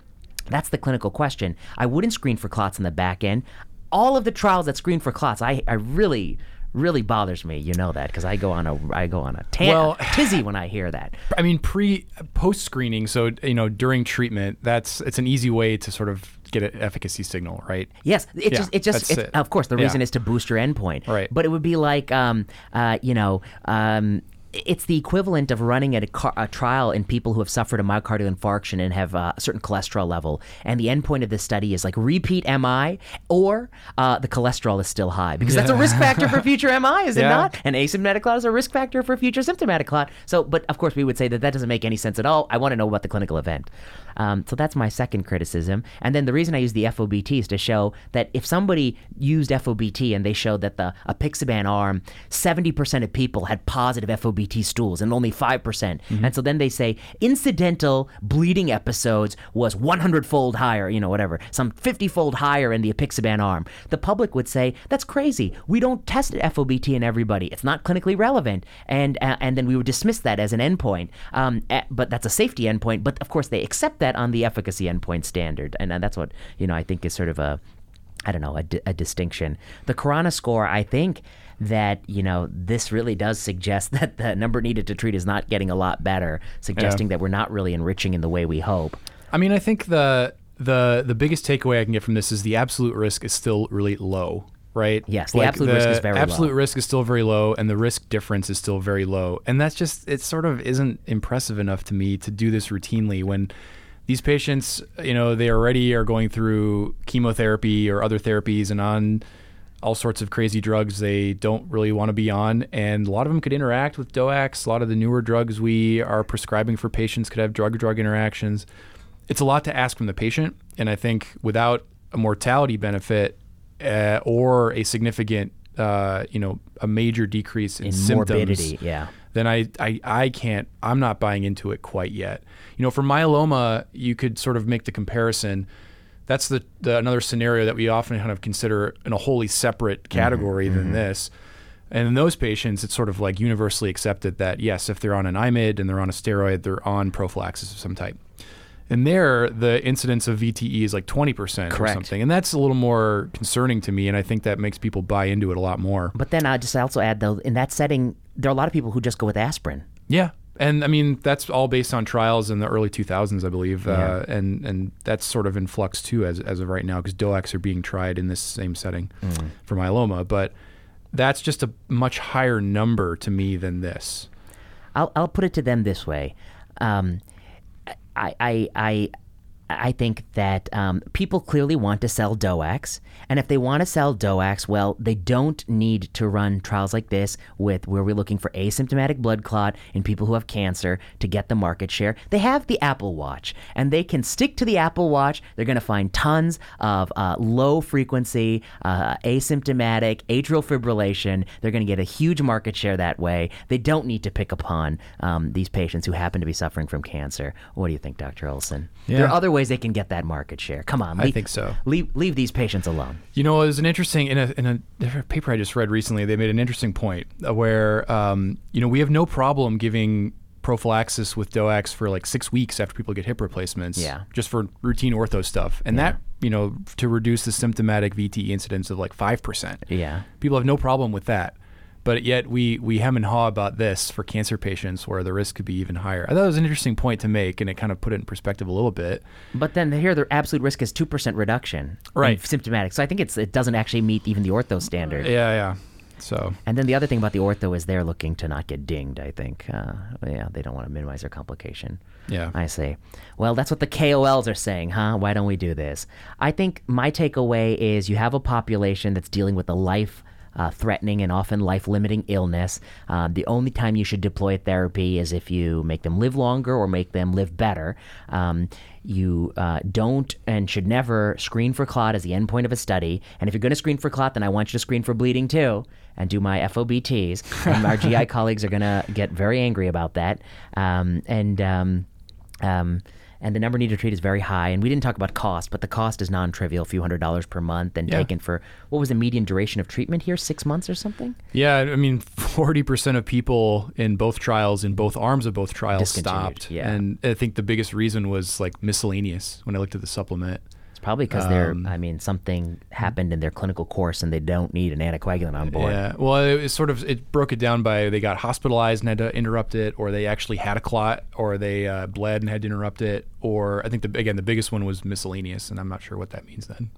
That's the clinical question. I wouldn't screen for clots in the back end. All of the trials that screen for clots, I, I really, really bothers me. You know that because I go on a I go on a tan, well, tizzy when I hear that. I mean, pre post screening, so you know during treatment, that's it's an easy way to sort of get an efficacy signal, right? Yes, it yeah, just it just it's, it. Of course the reason yeah. is to boost your endpoint. Right. But it would be like um uh you know um. It's the equivalent of running at a, car, a trial in people who have suffered a myocardial infarction and have uh, a certain cholesterol level. And the endpoint of this study is like repeat M I or uh, the cholesterol is still high because yeah. that's a risk factor for future M I, is yeah. it not? And asymptomatic clot is a risk factor for future symptomatic clot. So, but of course we would say that that doesn't make any sense at all. I want to know about the clinical event. Um, so that's my second criticism. And then the reason I use the F O B T is to show that if somebody used F O B T and they showed that the Apixaban arm, seventy percent of people had positive F O B T stools and only five percent. Mm-hmm. And so then they say incidental bleeding episodes was one hundred fold higher, you know, whatever, some fifty fold higher in the Apixaban arm. The public would say, that's crazy. We don't test F O B T in everybody. It's not clinically relevant. And uh, and then we would dismiss that as an endpoint. Um, uh, but that's a safety endpoint. But of course, they accept that on the efficacy endpoint standard. And, and that's what, you know, I think is sort of a, I don't know, a, di- a distinction. The Khorana score, I think, that, you know, this really does suggest that the number needed to treat is not getting a lot better, suggesting yeah. that we're not really enriching in the way we hope. I mean, I think the the the biggest takeaway I can get from this is the absolute risk is still really low, right? Yes, like the absolute the risk is very absolute low. Absolute risk is still very low, and the risk difference is still very low. And that's just, it sort of isn't impressive enough to me to do this routinely when these patients, you know, they already are going through chemotherapy or other therapies and on all sorts of crazy drugs they don't really want to be on. And a lot of them could interact with D O A Cs. A lot of the newer drugs we are prescribing for patients could have drug-drug interactions. It's a lot to ask from the patient. And I think without a mortality benefit uh, or a significant, uh, you know, a major decrease in, in symptoms, morbidity, yeah. then I, I, I can't, I'm not buying into it quite yet. You know, for myeloma, you could sort of make the comparison. That's the, the another scenario that we often kind of consider in a wholly separate category mm-hmm. than mm-hmm. this. And in those patients, it's sort of like universally accepted that, yes, if they're on an I M I D and they're on a steroid, they're on prophylaxis of some type. And there, the incidence of V T E is like twenty percent Correct. Or something. And that's a little more concerning to me, and I think that makes people buy into it a lot more. But then I'll just also add, though, in that setting, there are a lot of people who just go with aspirin. Yeah. And I mean, that's all based on trials in the early two thousands, I believe. Yeah. Uh, and, and that's sort of in flux too as, as of right now, because D O A Cs are being tried in this same setting mm. for myeloma. But that's just a much higher number to me than this. I'll, I'll put it to them this way. Um, I, I, I, I think that um, people clearly want to sell D O A Cs, and if they want to sell D O A Cs, well, they don't need to run trials like this with where we're looking for asymptomatic blood clot in people who have cancer to get the market share. They have the Apple Watch, and they can stick to the Apple Watch. They're going to find tons of uh, low-frequency, uh, asymptomatic atrial fibrillation. They're going to get a huge market share that way. They don't need to pick upon um, these patients who happen to be suffering from cancer. What do you think, Doctor Olsen? Yeah. There are other ways they can get that market share. Come on, leave, I think so. Leave leave these patients alone. You know, it was an interesting in a in a paper I just read recently. They made an interesting point where um, you know we have no problem giving prophylaxis with D O A Cs for like six weeks after people get hip replacements, yeah. just for routine ortho stuff, and yeah. that you know to reduce the symptomatic V T E incidence of like five percent. Yeah, people have no problem with that. But yet we we hem and haw about this for cancer patients where the risk could be even higher. I thought it was an interesting point to make, and it kind of put it in perspective a little bit. But then here, their absolute risk is two percent reduction right. in symptomatic. So I think it's it doesn't actually meet even the ortho standard. Yeah, yeah. So. And then the other thing about the ortho is they're looking to not get dinged, I think. Uh, yeah, they don't want to minimize their complication. Yeah. I see. Well, that's what the K O Ls are saying, huh? Why don't we do this? I think my takeaway is you have a population that's dealing with a life Uh, threatening and often life-limiting illness. Uh, the only time you should deploy therapy is if you make them live longer or make them live better. Um, you uh, don't and should never screen for clot as the endpoint of a study. And if you're going to screen for clot, then I want you to screen for bleeding too and do my F O B Ts. And our G I colleagues are going to get very angry about that. Um, and... Um, um, And the number needed to treat is very high. And we didn't talk about cost, but the cost is non-trivial, a few hundred dollars per month and yeah. taken for, what was the median duration of treatment here? Six months or something? Yeah, I mean, forty percent of people in both trials, in both arms of both trials stopped. Yeah. And I think the biggest reason was like miscellaneous when I looked at the supplement. It's probably because um, they're, I mean, something happened in their clinical course and they don't need an anticoagulant on board. Yeah, well, it was sort of, it broke it down by they got hospitalized and had to interrupt it, or they actually had a clot, or they uh, bled and had to interrupt it. Or I think, the, again, the biggest one was miscellaneous, and I'm not sure what that means then.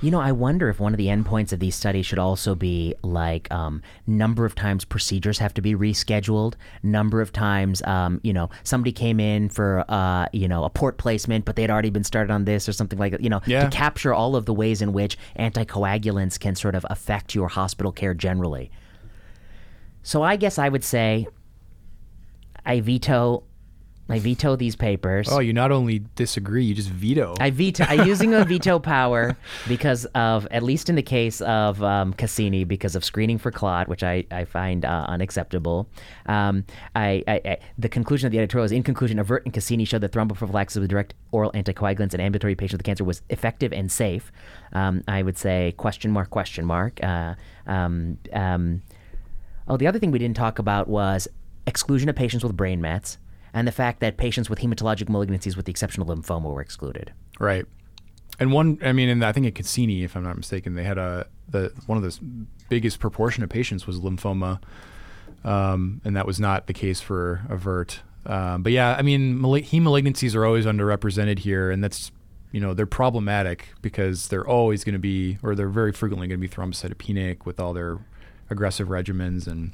You know, I wonder if one of the endpoints of these studies should also be like um, number of times procedures have to be rescheduled, number of times, um, you know, somebody came in for, uh, you know, a port placement, but they'd already been started on this or something like that, you know, yeah. to capture all of the ways in which anticoagulants can sort of affect your hospital care generally. So I guess I would say I veto... I veto these papers. Oh, you not only disagree, you just veto. I veto. I'm using a veto power because of, at least in the case of um, Cassini, because of screening for clot, which I, I find uh, unacceptable. Um, I, I, I The conclusion of the editorial is, in conclusion, AVERT and Cassini showed that thromboprophylaxis with direct oral anticoagulants in ambulatory patients with cancer was effective and safe. Um, I would say question mark, question mark. Uh, um, um, oh, the other thing we didn't talk about was exclusion of patients with brain mets. And the fact that patients with hematologic malignancies with the exception of lymphoma were excluded. Right. And one, I mean, and I think at Cassini, if I'm not mistaken, they had a, the one of the biggest proportion of patients was lymphoma. Um, and that was not the case for AVERT. Um, but yeah, I mean, mal- heme malignancies are always underrepresented here. And that's, you know, they're problematic because they're always going to be, or they're very frequently going to be thrombocytopenic with all their aggressive regimens. And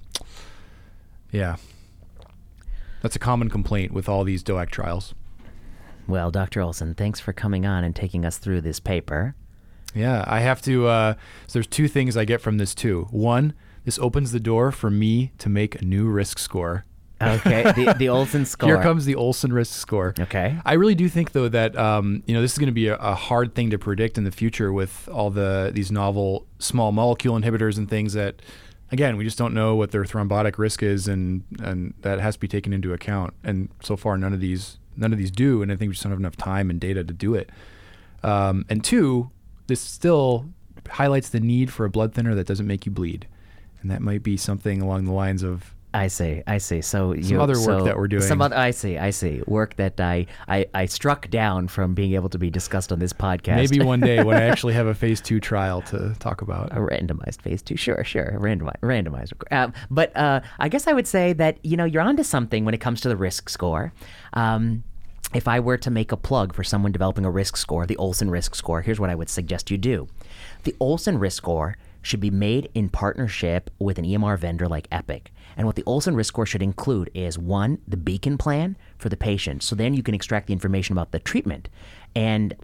yeah. That's a common complaint with all these D O A C trials. Well, Doctor Olsen, thanks for coming on and taking us through this paper. Yeah, I have to, uh, so there's two things I get from this too. One, this opens the door for me to make a new risk score. Okay, the, the Olsen score. Here comes the Olsen risk score. Okay. I really do think, though, that, um, you know, this is going to be a, a hard thing to predict in the future with all the these novel small molecule inhibitors and things that, again, we just don't know what their thrombotic risk is, and, and that has to be taken into account. And so far, none of these none of these do, and I think we just don't have enough time and data to do it. Um, and two, this still highlights the need for a blood thinner that doesn't make you bleed. And that might be something along the lines of, I see, I see. So some you, other work so that we're doing. Some other, I see, I see. Work that I, I, I struck down from being able to be discussed on this podcast. Maybe one day when I actually have a phase two trial to talk about. A randomized phase two, sure, sure. Randomized. randomized. Uh, but uh, I guess I would say that, you know, you're onto something when it comes to the risk score. Um, if I were to make a plug for someone developing a risk score, the Olsen risk score, here's what I would suggest you do. The Olsen risk score should be made in partnership with an E M R vendor like Epic. And what the Olsen risk score should include is, one, the beacon plan for the patient. So then you can extract the information about the treatment. And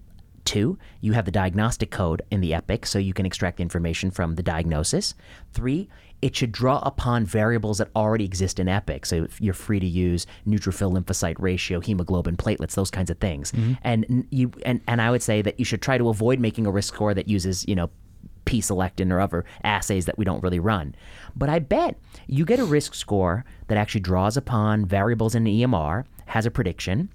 two, you have the diagnostic code in the Epic, so you can extract the information from the diagnosis. Three, it should draw upon variables that already exist in Epic. So you're free to use neutrophil lymphocyte ratio, hemoglobin, platelets, those kinds of things. Mm-hmm. And you and, and I would say that you should try to avoid making a risk score that uses, you know, P-selectin or other assays that we don't really run. But I bet you get a risk score that actually draws upon variables in the E M R, has a prediction.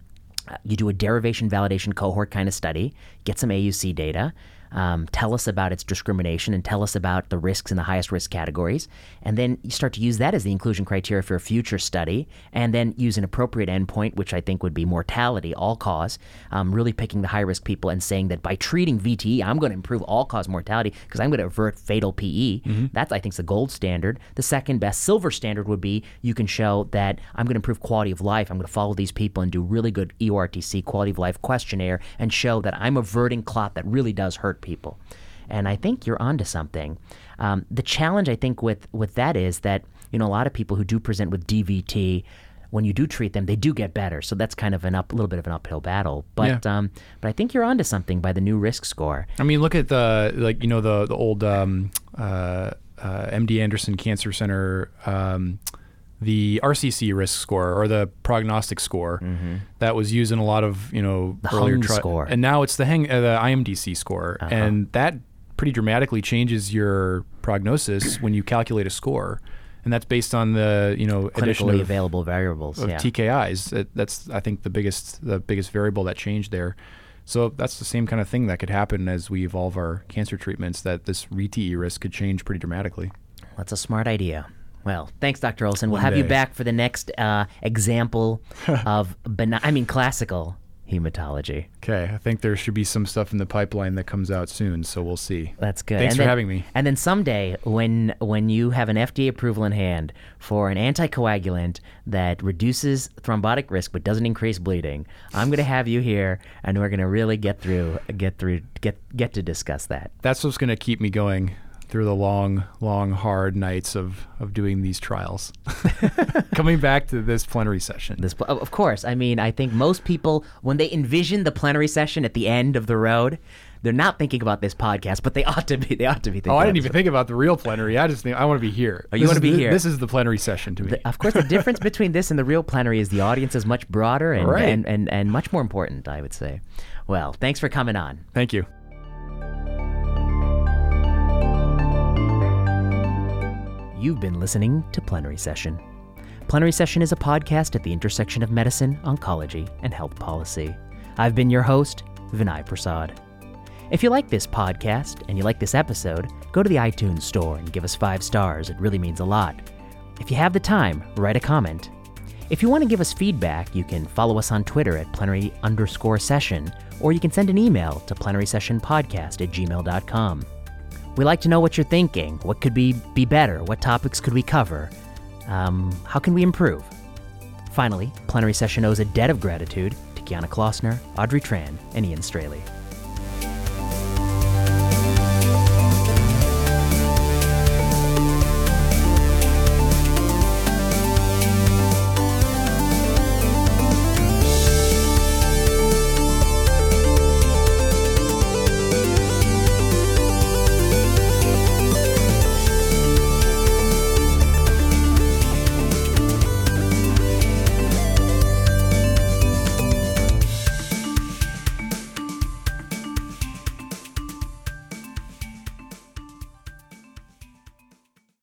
You do a derivation validation cohort kind of study, get some A U C data, um, tell us about its discrimination and tell us about the risks in the highest risk categories. And then you start to use that as the inclusion criteria for a future study, and then use an appropriate endpoint, which I think would be mortality, all cause, um, really picking the high risk people and saying that by treating V T E, I'm going to improve all cause mortality because I'm going to avert fatal P E. Mm-hmm. That's, I think, is the gold standard. The second best silver standard would be you can show that I'm going to improve quality of life. I'm going to follow these people and do really good E O R T C quality of life questionnaire and show that I'm averting clot that really does hurt people. And I think you're onto something. Um, the challenge, I think, with, with that is that, you know, a lot of people who do present with D V T, when you do treat them, they do get better. So that's kind of an up, a little bit of an uphill battle. But yeah. um, but I think you're onto something by the new risk score. I mean, look at the, like, you know, the, the old um, uh, uh, M D Anderson Cancer Center, um, the R C C risk score or the prognostic score mm-hmm. that was used in a lot of, you know, the earlier tri- score. And now it's the hang- uh, the I M D C score. Uh-huh. And that pretty dramatically changes your prognosis when you calculate a score. And that's based on the, you know, clinically available variables of yeah. T K Is. That, that's, I think, the biggest, the biggest variable that changed there. So that's the same kind of thing that could happen as we evolve our cancer treatments, that this V T E risk could change pretty dramatically. That's a smart idea. Well, thanks, Doctor Olsen. We'll One have day. you back for the next uh, example of, ben- I mean, classical hematology. Okay. I think there should be some stuff in the pipeline that comes out soon, so we'll see. That's good. Thanks and for then, having me. And then someday, when when you have an F D A approval in hand for an anticoagulant that reduces thrombotic risk but doesn't increase bleeding, I'm going to have you here, and we're going to really get through, get through, get get to discuss that. That's what's going to keep me going through the long, long, hard nights of, of doing these trials. Coming back to this plenary session. This, of course. I mean, I think most people, when they envision the plenary session at the end of the road, they're not thinking about this podcast, but they ought to be. They ought to be thinking. Oh, I didn't even think about the real plenary. I just think I want to be here. Oh, you want to be the, here. This is the plenary session to me. The, of course, the difference between this and the real plenary is the audience is much broader and, right. and, and, and much more important, I would say. Well, thanks for coming on. Thank you. You've been listening to Plenary Session. Plenary Session is a podcast at the intersection of medicine, oncology, and health policy. I've been your host, Vinay Prasad. If you like this podcast and you like this episode, go to the iTunes store and give us five stars. It really means a lot. If you have the time, write a comment. If you want to give us feedback, you can follow us on Twitter at plenary underscore session, or you can send an email to plenarysessionpodcast at gmail dot com. We like to know what you're thinking. What could be, be better? What topics could we cover? Um, how can we improve? Finally, Plenary Session owes a debt of gratitude to Kiana Klossner, Audrey Tran, and Ian Straley.